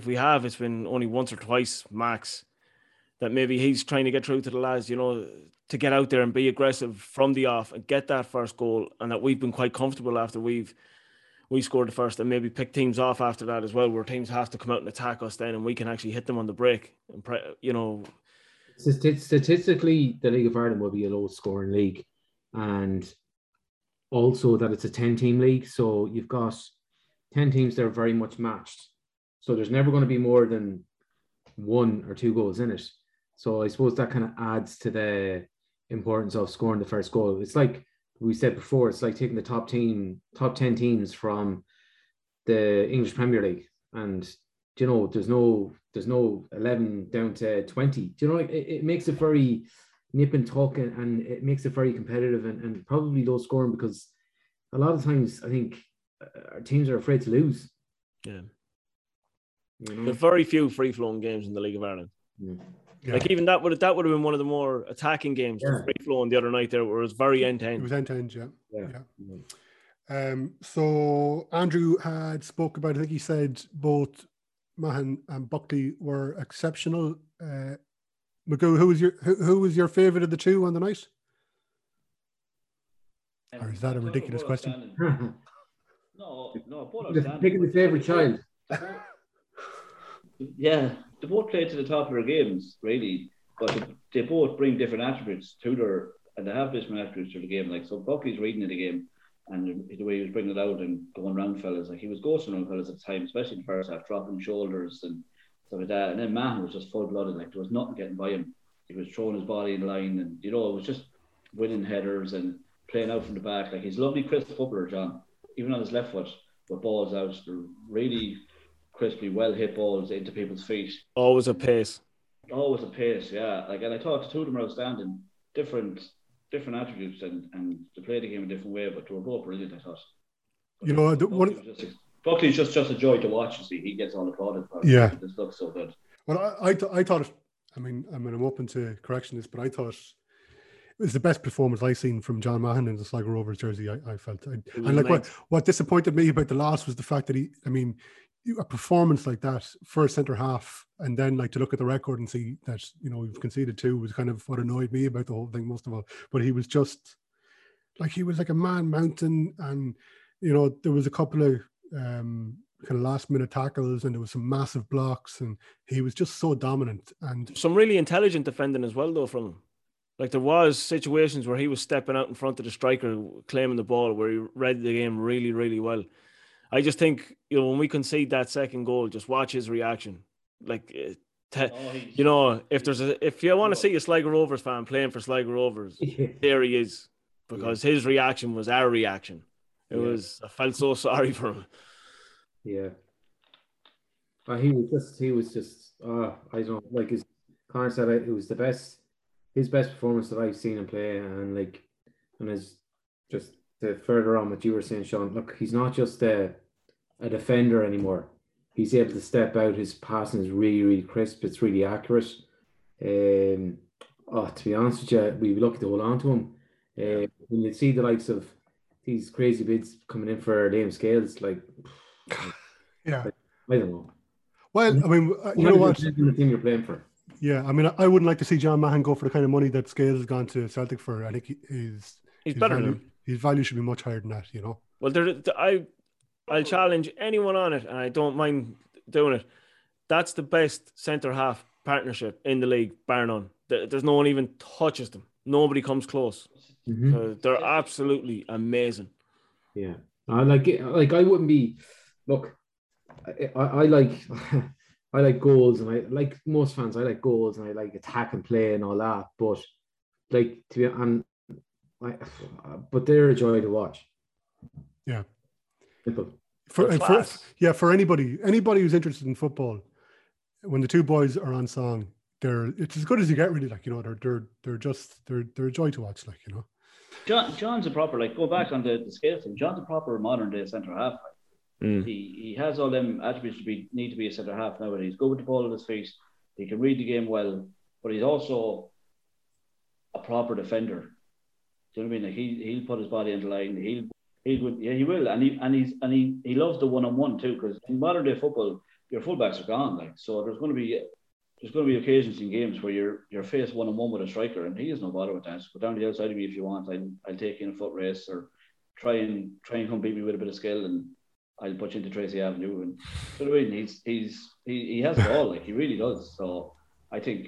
we have, it's been only once or twice max. That maybe he's trying to get through to the lads, to get out there and be aggressive from the off and get that first goal, and that we've been quite comfortable after we scored the first, and maybe pick teams off after that as well, where teams have to come out and attack us then, and we can actually hit them on the break. And statistically, the League of Ireland will be a low-scoring league, and also that it's a 10-team league, so you've got 10 teams that are very much matched. So there's never going to be more than 1 or 2 goals in it. So I suppose that kind of adds to the importance of scoring the first goal. It's like we said before, it's like taking the top 10 teams from the English Premier League, and there's no 11 down to 20. It makes it very nip and tuck, and it makes it very competitive and probably low scoring, because a lot of times I think our teams are afraid to lose. Yeah. There are very few free-flowing games in the League of Ireland. Yeah. Like, even that would have been one of the more attacking games, the free-flowing the other night there, where it was very end-to-end. It was end-to-end, yeah. So Andrew had spoke about, I think he said both Mahon and Buckley were exceptional. Magoo, who was your favourite of the two on the night? Or is that a ridiculous question? No, picking the favourite child. Yeah, they both played to the top of their games, really. But they both bring different attributes to their, and they have different attributes to the game. Like, so Buckley's reading of the game, and the way he was bringing it out and going round fellas, like he was ghosting round fellas at the time, especially in the first half, dropping shoulders and stuff like that. And then Mahon was just full-blooded, like there was nothing getting by him. He was throwing his body in line, and you know, it was just winning headers and playing out from the back. Like he's lovely crisp footballer, John, even on his left foot with balls out, really crispy, well hit balls into people's feet. Always a pace, yeah. Like, and I thought the two of them are outstanding, different attributes, and to play the game in a different way, but they were both brilliant, I thought. But you know, Buckley's just a joy to watch. You see, he gets all applauded for it. Yeah, this looks so good. Well, I thought, I mean, I'm open to correction this, but I thought it was the best performance I've seen from John Mahon in the Sligo Rovers jersey. I felt, and like what disappointed me about the loss was the fact that a performance like that for a centre half, and then like to look at the record and see that, you know, we've conceded two, was kind of what annoyed me about the whole thing most of all. But he was just like, he was like a man mountain, and you know, there was a couple of kind of last minute tackles, and there was some massive blocks, and he was just so dominant, and some really intelligent defending as well though from him. Like there was situations where he was stepping out in front of the striker, claiming the ball, where he read the game really, really well. I just think, you know, when we concede that second goal, just watch his reaction. Like, you know, if you want to see a Sligo Rovers fan playing for Sligo Rovers, there he is, because his reaction was our reaction. It was, I felt so sorry for him. Yeah. But I don't know, like as Conor said, it was his best performance that I've seen him play. And like, and as just to further on what you were saying, Shaun, look, he's not just a defender anymore. He's able to step out. His passing is really, really crisp. It's really accurate. To be honest with you, we were lucky to hold on to him. When you see the likes of these crazy bids coming in for Liam Scales, like, yeah, like, I don't know. Well, I mean, you know what? The team you're playing for. Yeah, I mean, I wouldn't like to see John Mahon go for the kind of money that Scales has gone to Celtic for. I think he's better than him. His value should be much higher than that, you know. Well, I'll challenge anyone on it, and I don't mind doing it. That's the best centre-half partnership in the league, bar none. There's no one even touches them. Nobody comes close. Mm-hmm. So they're absolutely amazing. Yeah. I like goals, and I like most fans, I like goals, and I like attack and play and all that. But, like, but they're a joy to watch. Yeah. For anybody who's interested in football, when the two boys are on song, it's as good as you get, really. Like, you know, they're a joy to watch. Like, you know, John's a proper, like, go back on the scale thing. John's a proper modern day centre half. He has all them attributes to be a centre half nowadays. He's good with the ball at his feet. He can read the game well, but he's also a proper defender. Do you know what I mean? Like he'll put his body into line. He loves the one-on-one too, because in modern day football, your fullbacks are gone. Like, so there's going to be occasions in games where you're faced one-on-one with a striker, and he is no bother with that. Go down to the outside of me if you want. I'll take you in a foot race, or try and come beat me with a bit of skill, and I'll put you into Tracy Avenue. And you know what I mean? He has it all. Like, he really does. So I think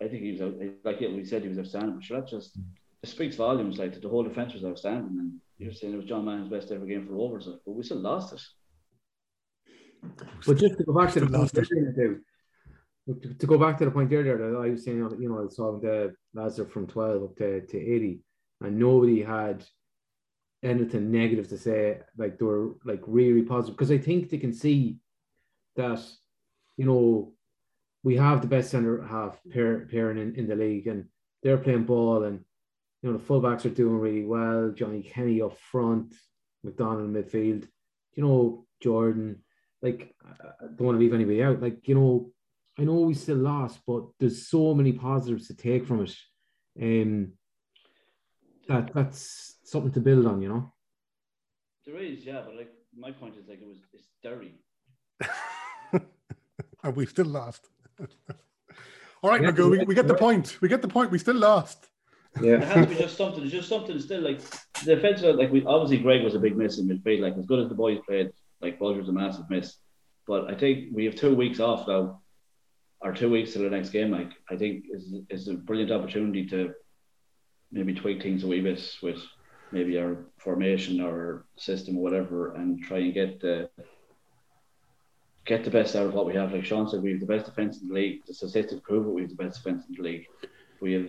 he was, like we said, he was outstanding. But that's just. It speaks volumes, like, that the whole defence was outstanding, and you're saying it was John Mahon's best ever game for Rovers, but we still lost it. But just to go back to the point earlier that I was saying, you know, I was talking to lads from 12 up to 80, and nobody had anything negative to say. Like, they were like really positive, because I think they can see that, you know, we have the best centre half pairing in the league, and they're playing ball, and you know, the fullbacks are doing really well. Johnny Kenny up front, McDonald midfield, you know, Jordan. Like, I don't want to leave anybody out. Like, you know, I know we still lost, but there's so many positives to take from it. That's something to build on, you know. There is, yeah, but like my point is like it's Derry. And we still lost. All right, Magoo, we get the point. We get the point. We still lost. Yeah, it has to be just something. It's just something still like the offensive. Like we obviously, Greg was a big miss in midfield. Like as good as the boys played, like Bolger's a massive miss. But I think we have 2 weeks off now, or 2 weeks to the next game. Like I think is a brilliant opportunity to maybe tweak things a wee bit with maybe our formation or system or whatever, and try and get the best out of what we have. Like Sean said, we have the best defence in the league. The statistics prove it. We have the best defence in the league. We have,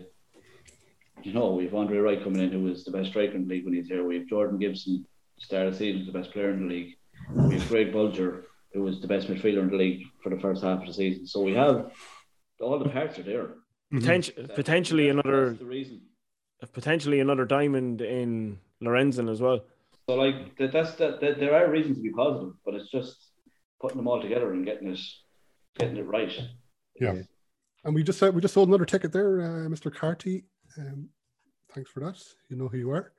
you know, we have Andre Wright coming in, who was the best striker in the league when he's here. We have Jordan Gibson, start of the season, the best player in the league. We have Greg Bolger, who was the best midfielder in the league for the first half of the season. So we have all the parts are there. Potentially another diamond in Lorenzen as well. So like that's there are reasons to be positive, but it's just putting them all together and getting it right. Yeah, and we just sold another ticket there, Mr. Carty. Thanks for that. You know who you are.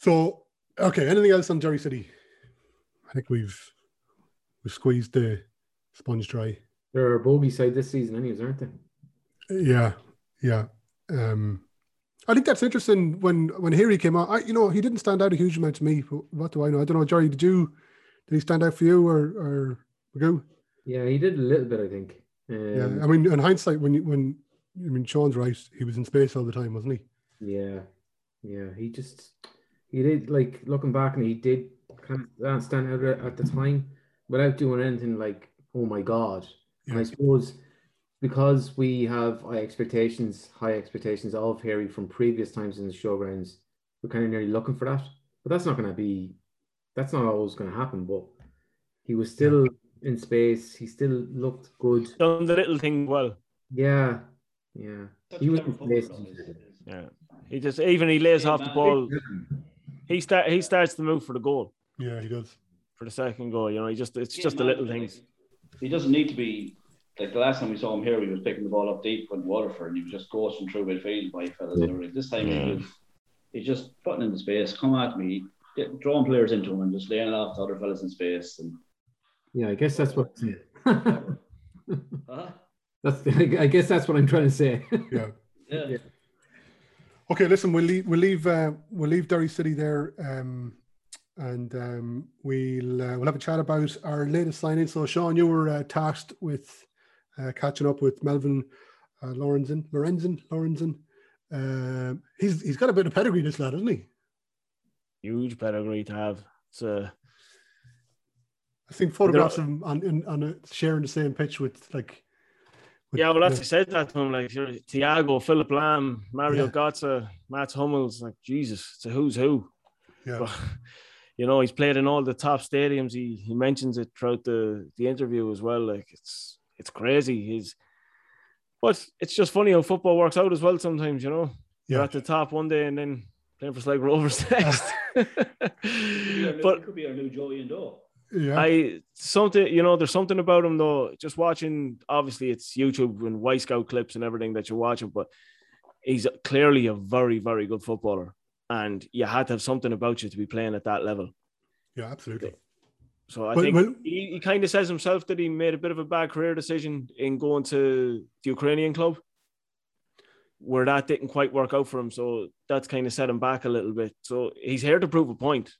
So okay, anything else on Derry City? I think we've squeezed the sponge dry. There are bogey side this season, anyways, aren't they? Yeah. I think that's interesting. When Harry came on, he didn't stand out a huge amount to me. What do I know? I don't know. Jerry, did he stand out for you or Magoo? Yeah, he did a little bit, I think. Yeah, I mean, in hindsight, when Sean's right, he was in space all the time, wasn't he? Yeah. He did like looking back, and he did kind of stand out at the time without doing anything like, oh my God. Yeah. And I suppose, because we have high expectations of Harry from previous times in the showgrounds, we're kind of nearly looking for that. But that's not always going to happen. But he was still in space. He still looked good. Done the little thing well. Yeah. He was in space. Yeah. He just he lays off the ball. He starts to move for the goal. Yeah, he does. For the second goal, you know, it's just the little things. He doesn't need to be. Like the last time we saw him here, he was picking the ball up deep with Waterford, and he was just ghosting through midfield by fellas. Yeah. This time he's just putting in the space, come at me, drawing players into him, and just laying it off to other fellas in space. And yeah, I guess that's what. Huh? I guess that's what I'm trying to say. Yeah. Okay, listen, we'll leave Derry City there. And we'll have a chat about our latest signing. So Sean, you were tasked with catching up with Melvin Lorenzen. He's got a bit of pedigree, this lad, hasn't he? Huge pedigree to have. I've seen photographs of him sharing the same pitch with like. I said that to him, like Thiago, Philip Lahm, Mario Götze, Mats Hummels. Like Jesus, it's a who's who. Yeah. But, you know, he's played in all the top stadiums. He mentions it throughout the interview as well. Like it's crazy. But it's just funny how football works out as well sometimes, you know. Yeah. You're at the top one day and then playing for Sligo Rovers next. But could be our new Joey and Doe. Yeah. There's something about him though. Just watching, obviously it's YouTube and Wisecout clips and everything that you're watching, but he's clearly a very, very good footballer. And you had to have something about you to be playing at that level. Yeah, absolutely. So I think he kind of says himself that he made a bit of a bad career decision in going to the Ukrainian club, where that didn't quite work out for him. So that's kind of set him back a little bit. So he's here to prove a point.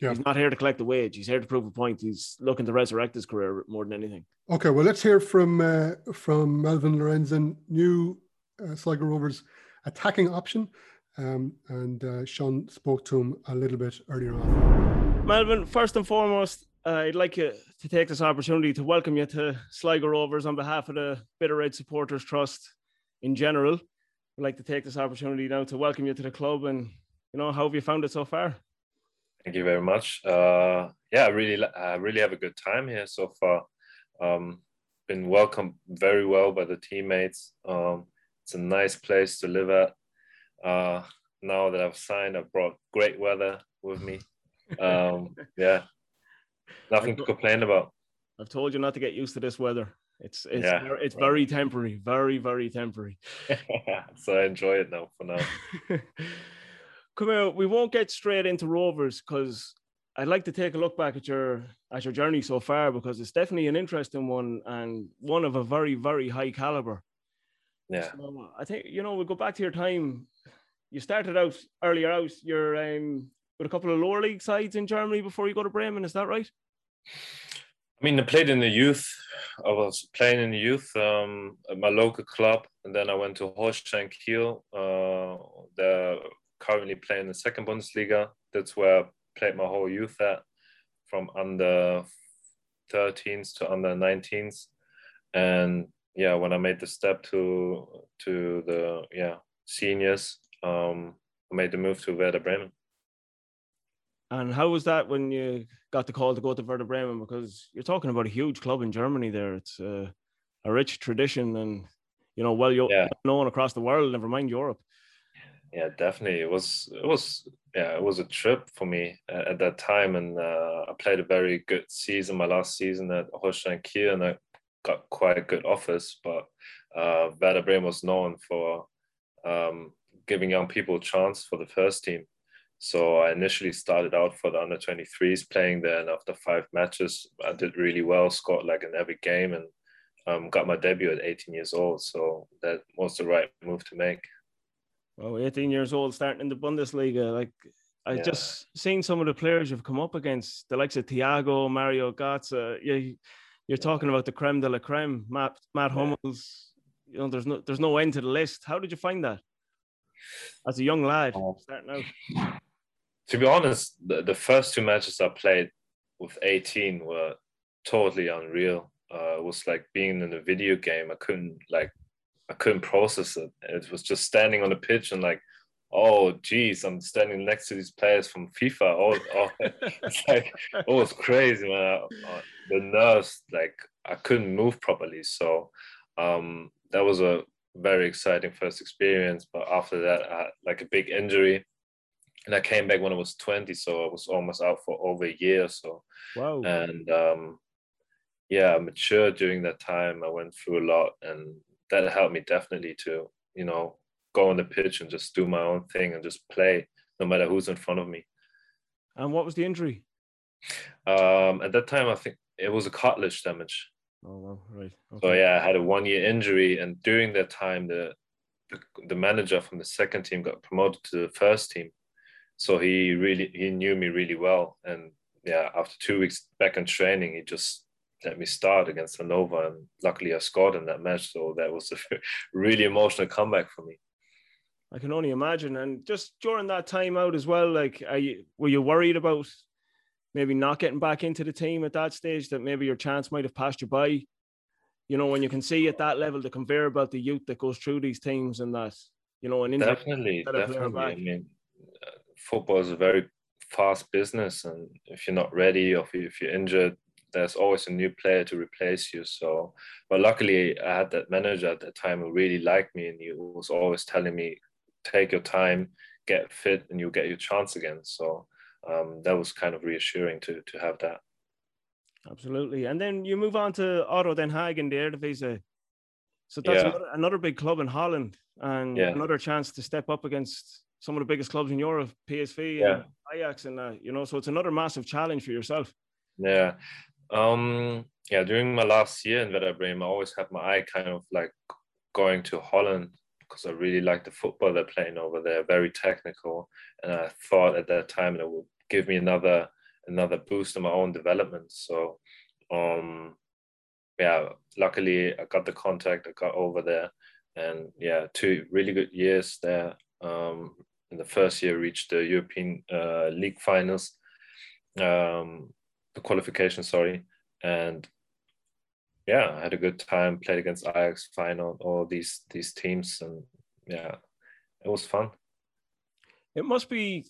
Yeah. He's not here to collect the wage. He's here to prove a point. He's looking to resurrect his career more than anything. Okay, well, let's hear from Melvin Lorenzen, new Sligo Rovers attacking option. And Sean spoke to him a little bit earlier on. Melvin, first and foremost, I'd like you to take this opportunity to welcome you to Sligo Rovers on behalf of the Bitter Red Supporters Trust in general. I'd like to take this opportunity now to welcome you to the club, and, you know, how have you found it so far? Thank you very much. I really have a good time here so far. Been welcomed very well by the teammates. It's a nice place to live at. Now that I've signed, I've brought great weather with me. Nothing to complain about. I've told you not to get used to this weather. It's very temporary, very, very temporary. So I enjoy it now for now. Come here, we won't get straight into Rovers because I'd like to take a look back at your journey so far, because it's definitely an interesting one and one of a very, very high caliber. Yeah. So I think, you know, we'll go back to your time. You started out earlier out, you're with a couple of lower league sides in Germany before you go to Bremen, is that right? I mean, I played in the youth. I was playing in the youth at my local club, and then I went to Holstein Kiel. They're currently playing the second Bundesliga. That's where I played my whole youth at, from under 13s to under 19s. And yeah, when I made the step to the seniors, I made the move to Werder Bremen. And how was that when you got the call to go to Werder Bremen? Because you're talking about a huge club in Germany there. It's a rich tradition and, you know, well known across the world, never mind Europe. Yeah, definitely. It was a trip for me at that time. And I played a very good season, my last season at Holstein Kiel, and I got quite a good offers. But Werder Bremen was known for giving young people a chance for the first team. So I initially started out for the under-23s, playing there, and after 5 matches, I did really well, scored like in every game, and got my debut at 18 years old. So that was the right move to make. Well, 18 years old, starting in the Bundesliga. Like, I've just seen some of the players you've come up against, the likes of Thiago, Mario Götze. You're talking about the creme de la creme, Matt Hummels. You know, there's no end to the list. How did you find that as a young lad starting out? To be honest, the first 2 matches I played with 18 were totally unreal. It was like being in a video game. I couldn't process it. It was just standing on the pitch and like, oh, geez, I'm standing next to these players from FIFA. It was crazy, man. The nerves, like I couldn't move properly. So that was a very exciting first experience. But after that, I had like a big injury. And I came back when I was 20, so I was almost out for over a year or so. Wow. And I matured during that time. I went through a lot, and that helped me definitely to, you know, go on the pitch and just do my own thing and just play no matter who's in front of me. And what was the injury? At that time, I think it was a cartilage damage. Oh, wow. Right. Okay. So, I had a 1-year injury. And during that time, the manager from the second team got promoted to the first team. So he knew me really well. And after 2 weeks back in training, he just let me start against Hannover. And luckily I scored in that match. So that was a really emotional comeback for me. I can only imagine. And just during that time out as well, like, were you worried about maybe not getting back into the team at that stage, that maybe your chance might have passed you by? You know, when you can see at that level, the conveyor belt, the youth that goes through these teams and that, you know, and definitely. I mean, football is a very fast business, and if you're not ready or if you're injured, there's always a new player to replace you. So, but luckily I had that manager at that time who really liked me, and he was always telling me, take your time, get fit, and you'll get your chance again. So that was kind of reassuring to have that. Absolutely. And then you move on to Otto Den Haag in the Eredivisie. So that's another big club in Holland, and another chance to step up against some of the biggest clubs in Europe, PSV and Ajax, and you know, so it's another massive challenge for yourself. Yeah. During my last year in Werder Bremen, I always had my eye kind of like going to Holland, because I really liked the football they're playing over there, very technical. And I thought at that time that it would give me another boost in my own development. So, luckily I got the contact, I got over there, and 2 really good years there. In the first year, reached the European League finals, the qualification, sorry. And I had a good time, played against Ajax final, all these teams. And it was fun. It must be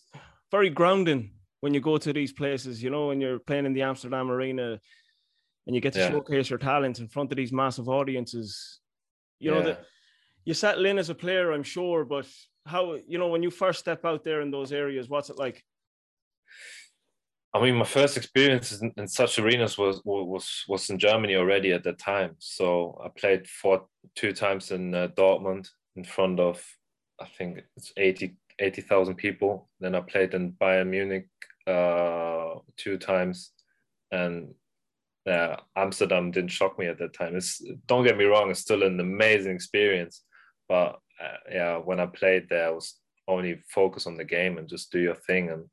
very grounding when you go to these places, you know, when you're playing in the Amsterdam Arena and you get to showcase your talent in front of these massive audiences. You know, that you settle in as a player, I'm sure, but how, you know, when you first step out there in those areas, what's it like? I mean, my first experiences in such arenas was in Germany already at that time. So I played 2 times in Dortmund in front of, I think it's 80 80,000 people. Then I played in Bayern Munich 2 times, and Amsterdam didn't shock me at that time. It's, don't get me wrong, it's still an amazing experience, but yeah, when I played there, I was only focused on the game and just do your thing. And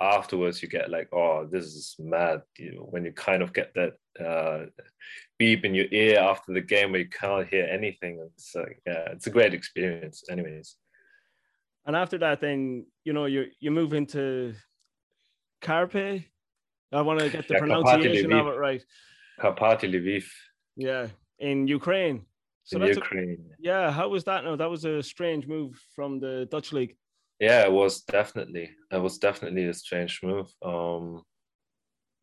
afterwards, you get like, oh, this is mad. You know, when you kind of get that beep in your ear after the game where you can't hear anything. It's like, yeah, it's a great experience, anyways. And after that, then you know you move into Carpe. I want to get the pronunciation of it right. Karpaty Lviv. Yeah, in Ukraine. So in Ukraine. Yeah, how was that? Now that was a strange move from the Dutch league. Yeah, it was definitely a strange move.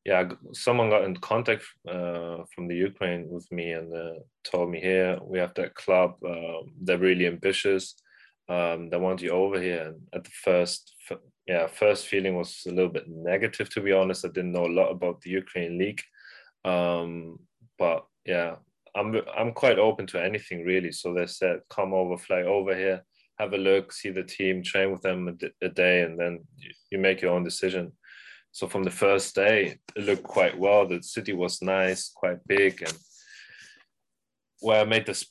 Yeah, someone got in contact from the Ukraine with me and told me, here, we have that club. They're really ambitious. They want you over here. And at the first feeling was a little bit negative, to be honest. I didn't know a lot about the Ukraine league. But yeah, I'm quite open to anything, really. So they said, come over, fly over here, have a look, see the team, train with them a day, and then you make your own decision. So from the first day, it looked quite well. The city was nice, quite big. And where I made this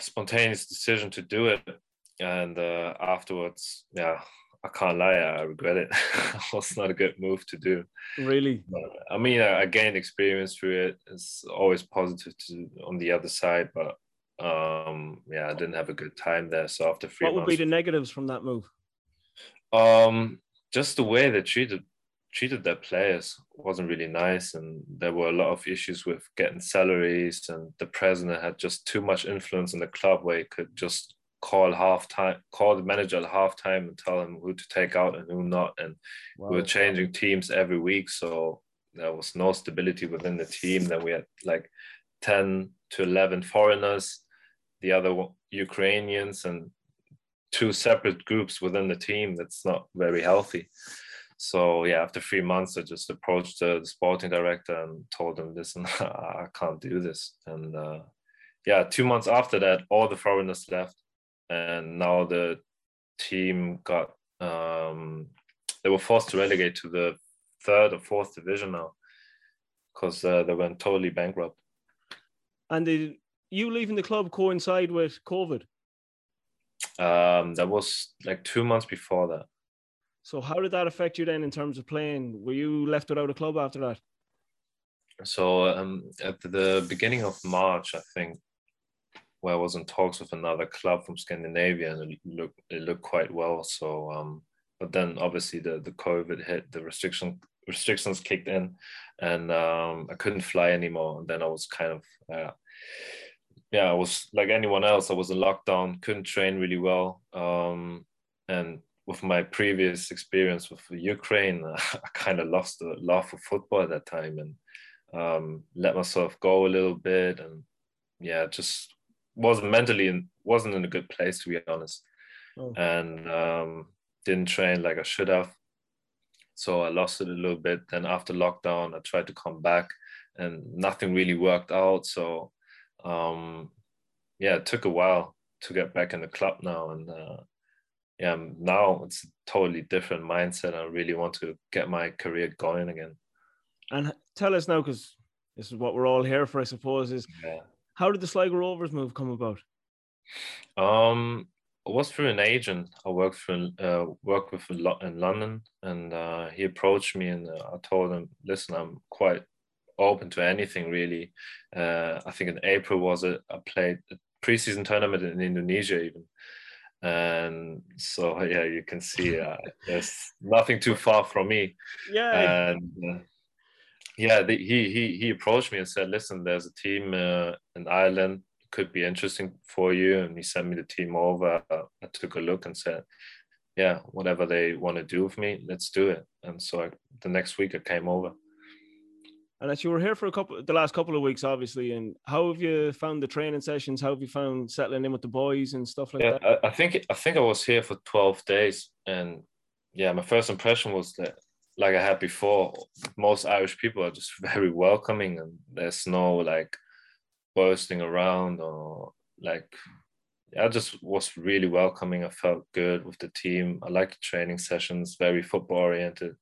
spontaneous decision to do it. And afterwards, yeah, I can't lie, I regret it. It was not a good move to do. Really? But, I mean, I gained experience through it. It's always positive on the other side. But yeah, I didn't have a good time there. So after 3 months... What would be the negatives from that move? Just the way they treated their players wasn't really nice, and there were a lot of issues with getting salaries, and the president had just too much influence in the club where he could just call the manager at halftime and tell him who to take out and who not, and wow. We were changing teams every week, so there was no stability within the team. Then we had like 10 to 11 foreigners, the other Ukrainians, and 2 separate groups within the team. That's not very healthy. So yeah, after 3 months, I just approached the sporting director and told him, listen, I can't do this. And yeah, 2 months after that, all the foreigners left, and now the team got they were forced to relegate to the 3rd or 4th division now, because they went totally bankrupt. And did you leaving the club coincide with COVID? That was like 2 months before that. So how did that affect you then in terms of playing? Were you left without a club after that? So at the beginning of March, I think, where I was in talks with another club from Scandinavia, and it looked quite well. So, but then obviously the COVID hit, the restrictions kicked in, and I couldn't fly anymore. And then I was kind of, I was like anyone else. I was in lockdown, couldn't train really well, and with my previous experience with Ukraine, I kind of lost the love for football at that time, and let myself go a little bit, and yeah, just wasn't in a good place, to be honest. Oh. And didn't train like I should have. So I lost it a little bit. Then after lockdown, I tried to come back, and nothing really worked out. So yeah, it took a while to get back in the club now, and yeah, now it's a totally different mindset. I really want to get my career going again. And tell us now, because this is what we're all here for, I suppose, is how did the Sligo Rovers move come about? It was through an agent I worked with in London, and he approached me, and I told him, listen, I'm quite open to anything, really. I think in April I played a preseason tournament in Indonesia even. And so yeah, you can see there's nothing too far from me. Yeah. And he approached me and said, listen, there's a team in Ireland, could be interesting for you. And he sent me the team over. I took a look and said, yeah, whatever they want to do with me, let's do it. And so the next week I came over. And as you were here for the last couple of weeks, obviously, and how have you found the training sessions? How have you found settling in with the boys and stuff like that? I think I was here for 12 days. And yeah, my first impression was that, like I had before, most Irish people are just very welcoming, and there's no like bursting around or like I just was really welcoming. I felt good with the team. I liked training sessions, very football oriented.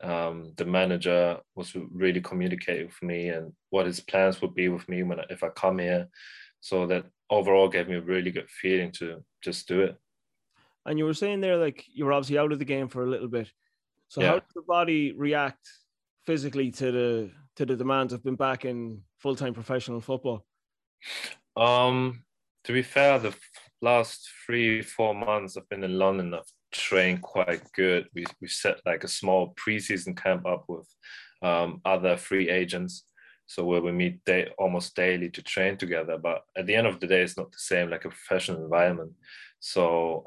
The manager was really communicative with me and what his plans would be with me when if I come here. So that overall gave me a really good feeling to just do it. And you were saying there, like, you were obviously out of the game for a little bit. So yeah. How did the body react physically to the demands of being back in full-time professional football? To be fair, the last 3-4 months I've been in London, I've trained quite good. We set like a small pre-season camp up with other free agents. So where we meet almost daily to train together. But at the end of the day, it's not the same, like a professional environment. So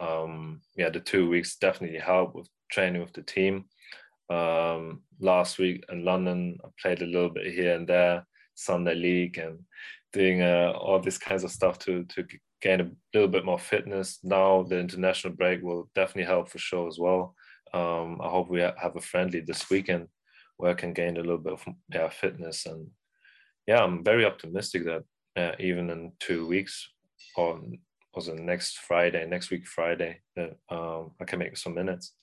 the 2 weeks definitely helped with training with the team. Last week in London, I played a little bit here and there, Sunday league and doing all these kinds of stuff to gain a little bit more fitness. Now the international break will definitely help for sure as well. I hope we have a friendly this weekend where I can gain a little bit of fitness. And yeah, I'm very optimistic that even in 2 weeks next week Friday, that I can make some minutes.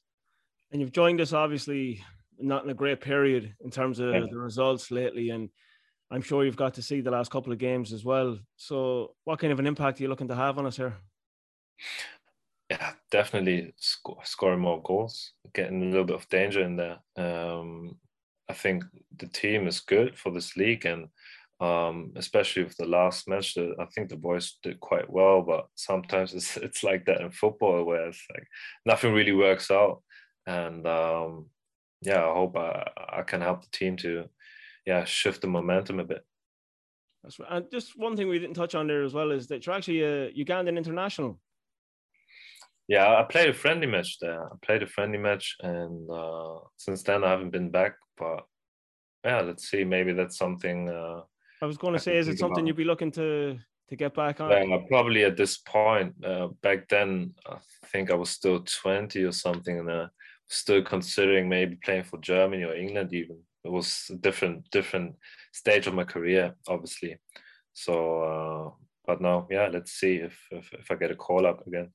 And you've joined us obviously not in a great period in terms of the results lately, and I'm sure you've got to see the last couple of games as well. So what kind of an impact are you looking to have on us here? Yeah, definitely scoring more goals, getting a little bit of danger in there. I think the team is good for this league, and especially with the last match, I think the boys did quite well, but sometimes it's like that in football where it's like nothing really works out. And I hope I can help the team to shift the momentum a bit. That's right. And just one thing we didn't touch on there as well is that you're actually a Ugandan international. Yeah, I played a friendly match there. And since then I haven't been back. But yeah, let's see. Maybe that's something. I was going to say, is it something you'd be looking to get back on? Yeah, probably at this point. Back then, I think I was still 20 or something, and still considering maybe playing for Germany or England even. It was a different stage of my career, obviously. So, but now, let's see if I get a call up again.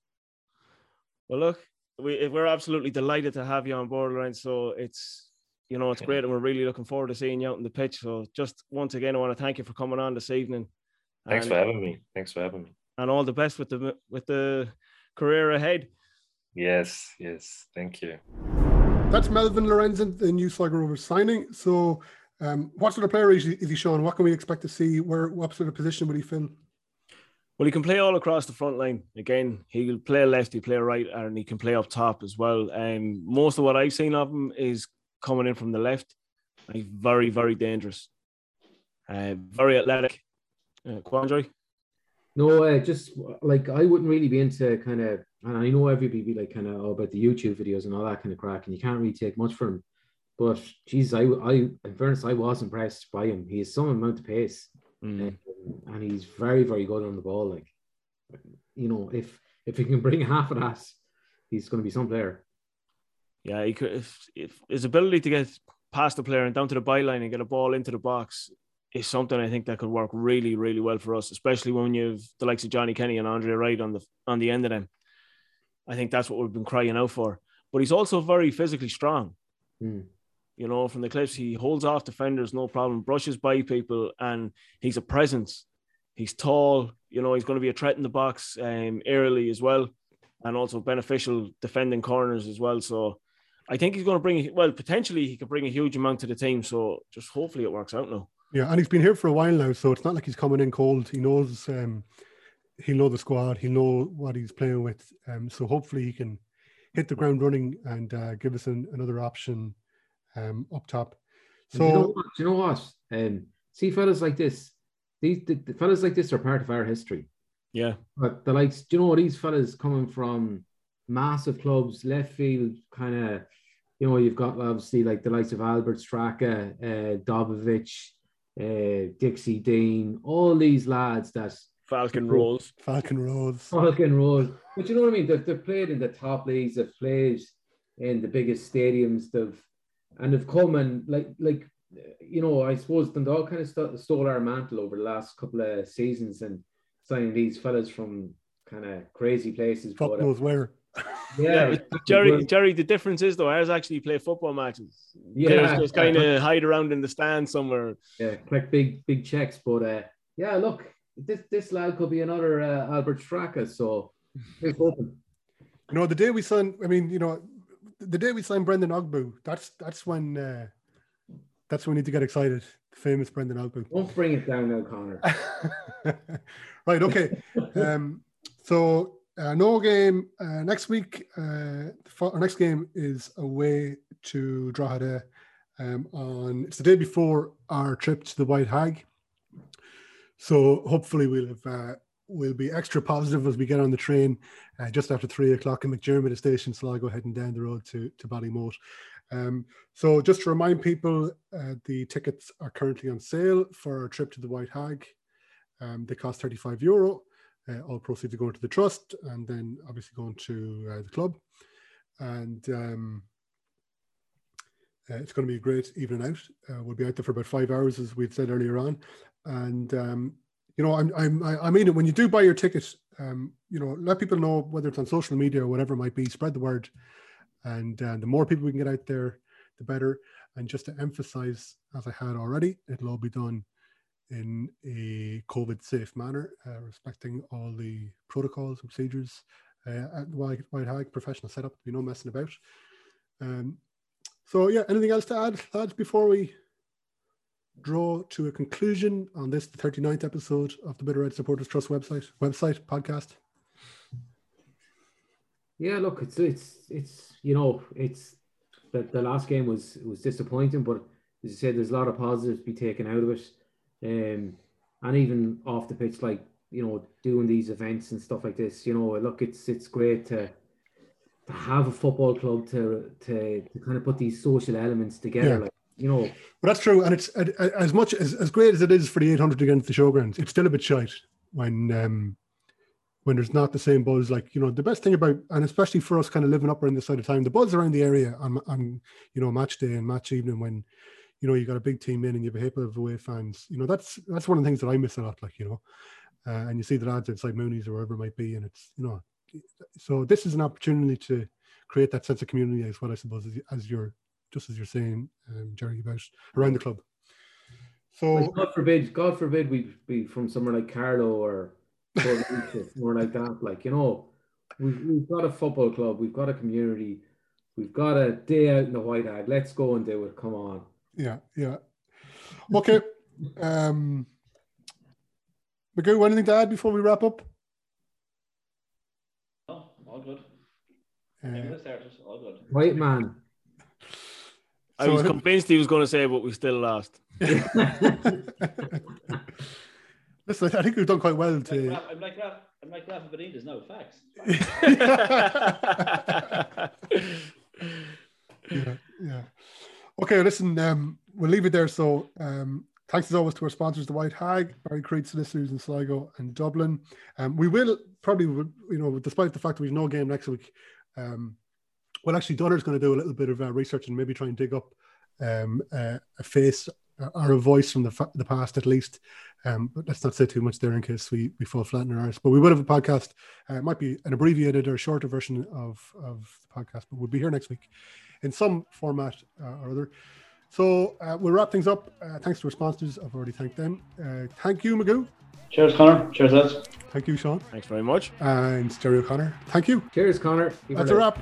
Well, look, we're absolutely delighted to have you on board, Lorenz. So it's great, and we're really looking forward to seeing you out on the pitch. So just once again, I want to thank you for coming on this evening. Thanks for having me. And all the best with the career ahead. Yes. Thank you. That's Melvin Lorenzen, the new Sligo Rovers signing. So what sort of player is he, Shaun? What can we expect to see? What sort of position would he fill? Well, he can play all across the front line. Again, he'll play left, he'll play right, and he can play up top as well. Most of what I've seen of him is coming in from the left. He's very, very dangerous. Very athletic. Quandary? No, just like I wouldn't really be into kind of, and I know everybody be like kind of all about the YouTube videos and all that kind of crack, and you can't really take much from him. But geez, in fairness, I was impressed by him. He has some amount of pace, and he's very, very good on the ball. Like, you know, if he can bring half of that, he's going to be some player. Yeah, he could. If his ability to get past the player and down to the byline and get a ball into the box is something I think that could work really, really well for us, especially when you've the likes of Johnny Kenny and Andre Wright on the end of them. I think that's what we've been crying out for. But he's also very physically strong. You know, from the clips, he holds off defenders, no problem, brushes by people, and he's a presence. He's tall. You know, he's going to be a threat in the box aerially as well, and also beneficial defending corners as well. So I think he's going to potentially he could bring a huge amount to the team. So just hopefully it works out now. Yeah, and he's been here for a while now, so it's not like he's coming in cold. He knows, he'll know the squad, he'll know what he's playing with. So hopefully he can hit the ground running and give us another option up top. So you know what? See, fellas like this, the fellas like this are part of our history. Yeah, but the likes, do you know, these fellas coming from massive clubs, left field kind of. You know, you've got obviously like the likes of Albert Straka, Dobovich. Dixie Dean, all these lads that Falcon Rolls. But you know what I mean? They've played in the top leagues, they've played in the biggest stadiums, they've come and like you know, I suppose Dundalk kind of stole our mantle over the last couple of seasons and signing these fellas from kind of crazy places. Fuck knows where. Yeah, Jerry, the difference is though, ours actually play football matches. Yeah, players just kind of hide around in the stand somewhere. Yeah, collect big checks. But yeah, look, this lad could be another Albert Straka. So it's open. You know, the day we signed, Brendan Ogbu, that's when we need to get excited. The famous Brendan Ogbu. Don't bring it down now, Conor. Right. Okay. No game next week. Our next game is away to Drogheda. It's the day before our trip to the White Hag. So hopefully we'll be extra positive as we get on the train just after 3 o'clock in McDermott Station, Sligo, heading down the road to Ballymote. So just to remind people, the tickets are currently on sale for our trip to the White Hag. They cost €35. All proceeds are going to the trust and then obviously going to the club. And it's going to be a great evening out. We'll be out there for about 5 hours, as we'd said earlier on. And, I mean it, when you do buy your ticket, let people know, whether it's on social media or whatever it might be, spread the word. And the more people we can get out there, the better. And just to emphasize, as I had already, it'll all be done in a COVID-safe manner, respecting all the protocols and procedures at White Hag, professional setup, no messing about. So yeah, anything else to add, lads, before we draw to a conclusion on this, the 39th episode of the Bitter Red Supporters Trust website podcast? Yeah, look, it's the last game was disappointing, but as you said, there's a lot of positives to be taken out of it. And even off the pitch, doing these events and stuff like this, look, it's great to have a football club to kind of put these social elements together, yeah. But that's true, and it's as much as great as it is for the 800 against the Showgrounds, it's still a bit shite when there's not the same buzz. The best thing about, and especially for us, kind of living up around this side of town, the buzz around the area on match day and match evening when. You got a big team in and you have a heap of away fans. That's one of the things that I miss a lot. And you see the lads outside Mooney's or wherever it might be, and it's. So this is an opportunity to create that sense of community as well, I suppose, as you're saying, Jerry, about around the club. So well, God forbid, we be from somewhere like Carlow or somewhere like that. We've got a football club, we've got a community, we've got a day out in the White Hag. Let's go and do it. Come on. Yeah. Okay. Magoo, anything to add before we wrap up? No, I'm all good. All good. Right, man. I was convinced he was going to say, but we still lost. Listen, I think we've done quite well. I'm like laughing, but there's no facts. Yeah. Okay, listen, we'll leave it there. So thanks as always to our sponsors, the White Hag, Barry Creed Solicitors in Sligo and Dublin. We will probably, despite the fact that we've no game next week, Donner's going to do a little bit of research and maybe try and dig up a face or a voice from the past at least. But let's not say too much there in case we fall flat in our arse. But we will have a podcast. It might be an abbreviated or shorter version of the podcast, but we'll be here next week in some format or other. So we'll wrap things up. Thanks to our sponsors. I've already thanked them. Thank you, Magoo. Cheers, Conor. Cheers, lads. Thank you, Shaun. Thanks very much. And Jerry O'Connor. Thank you. Cheers, Conor. That's a wrap.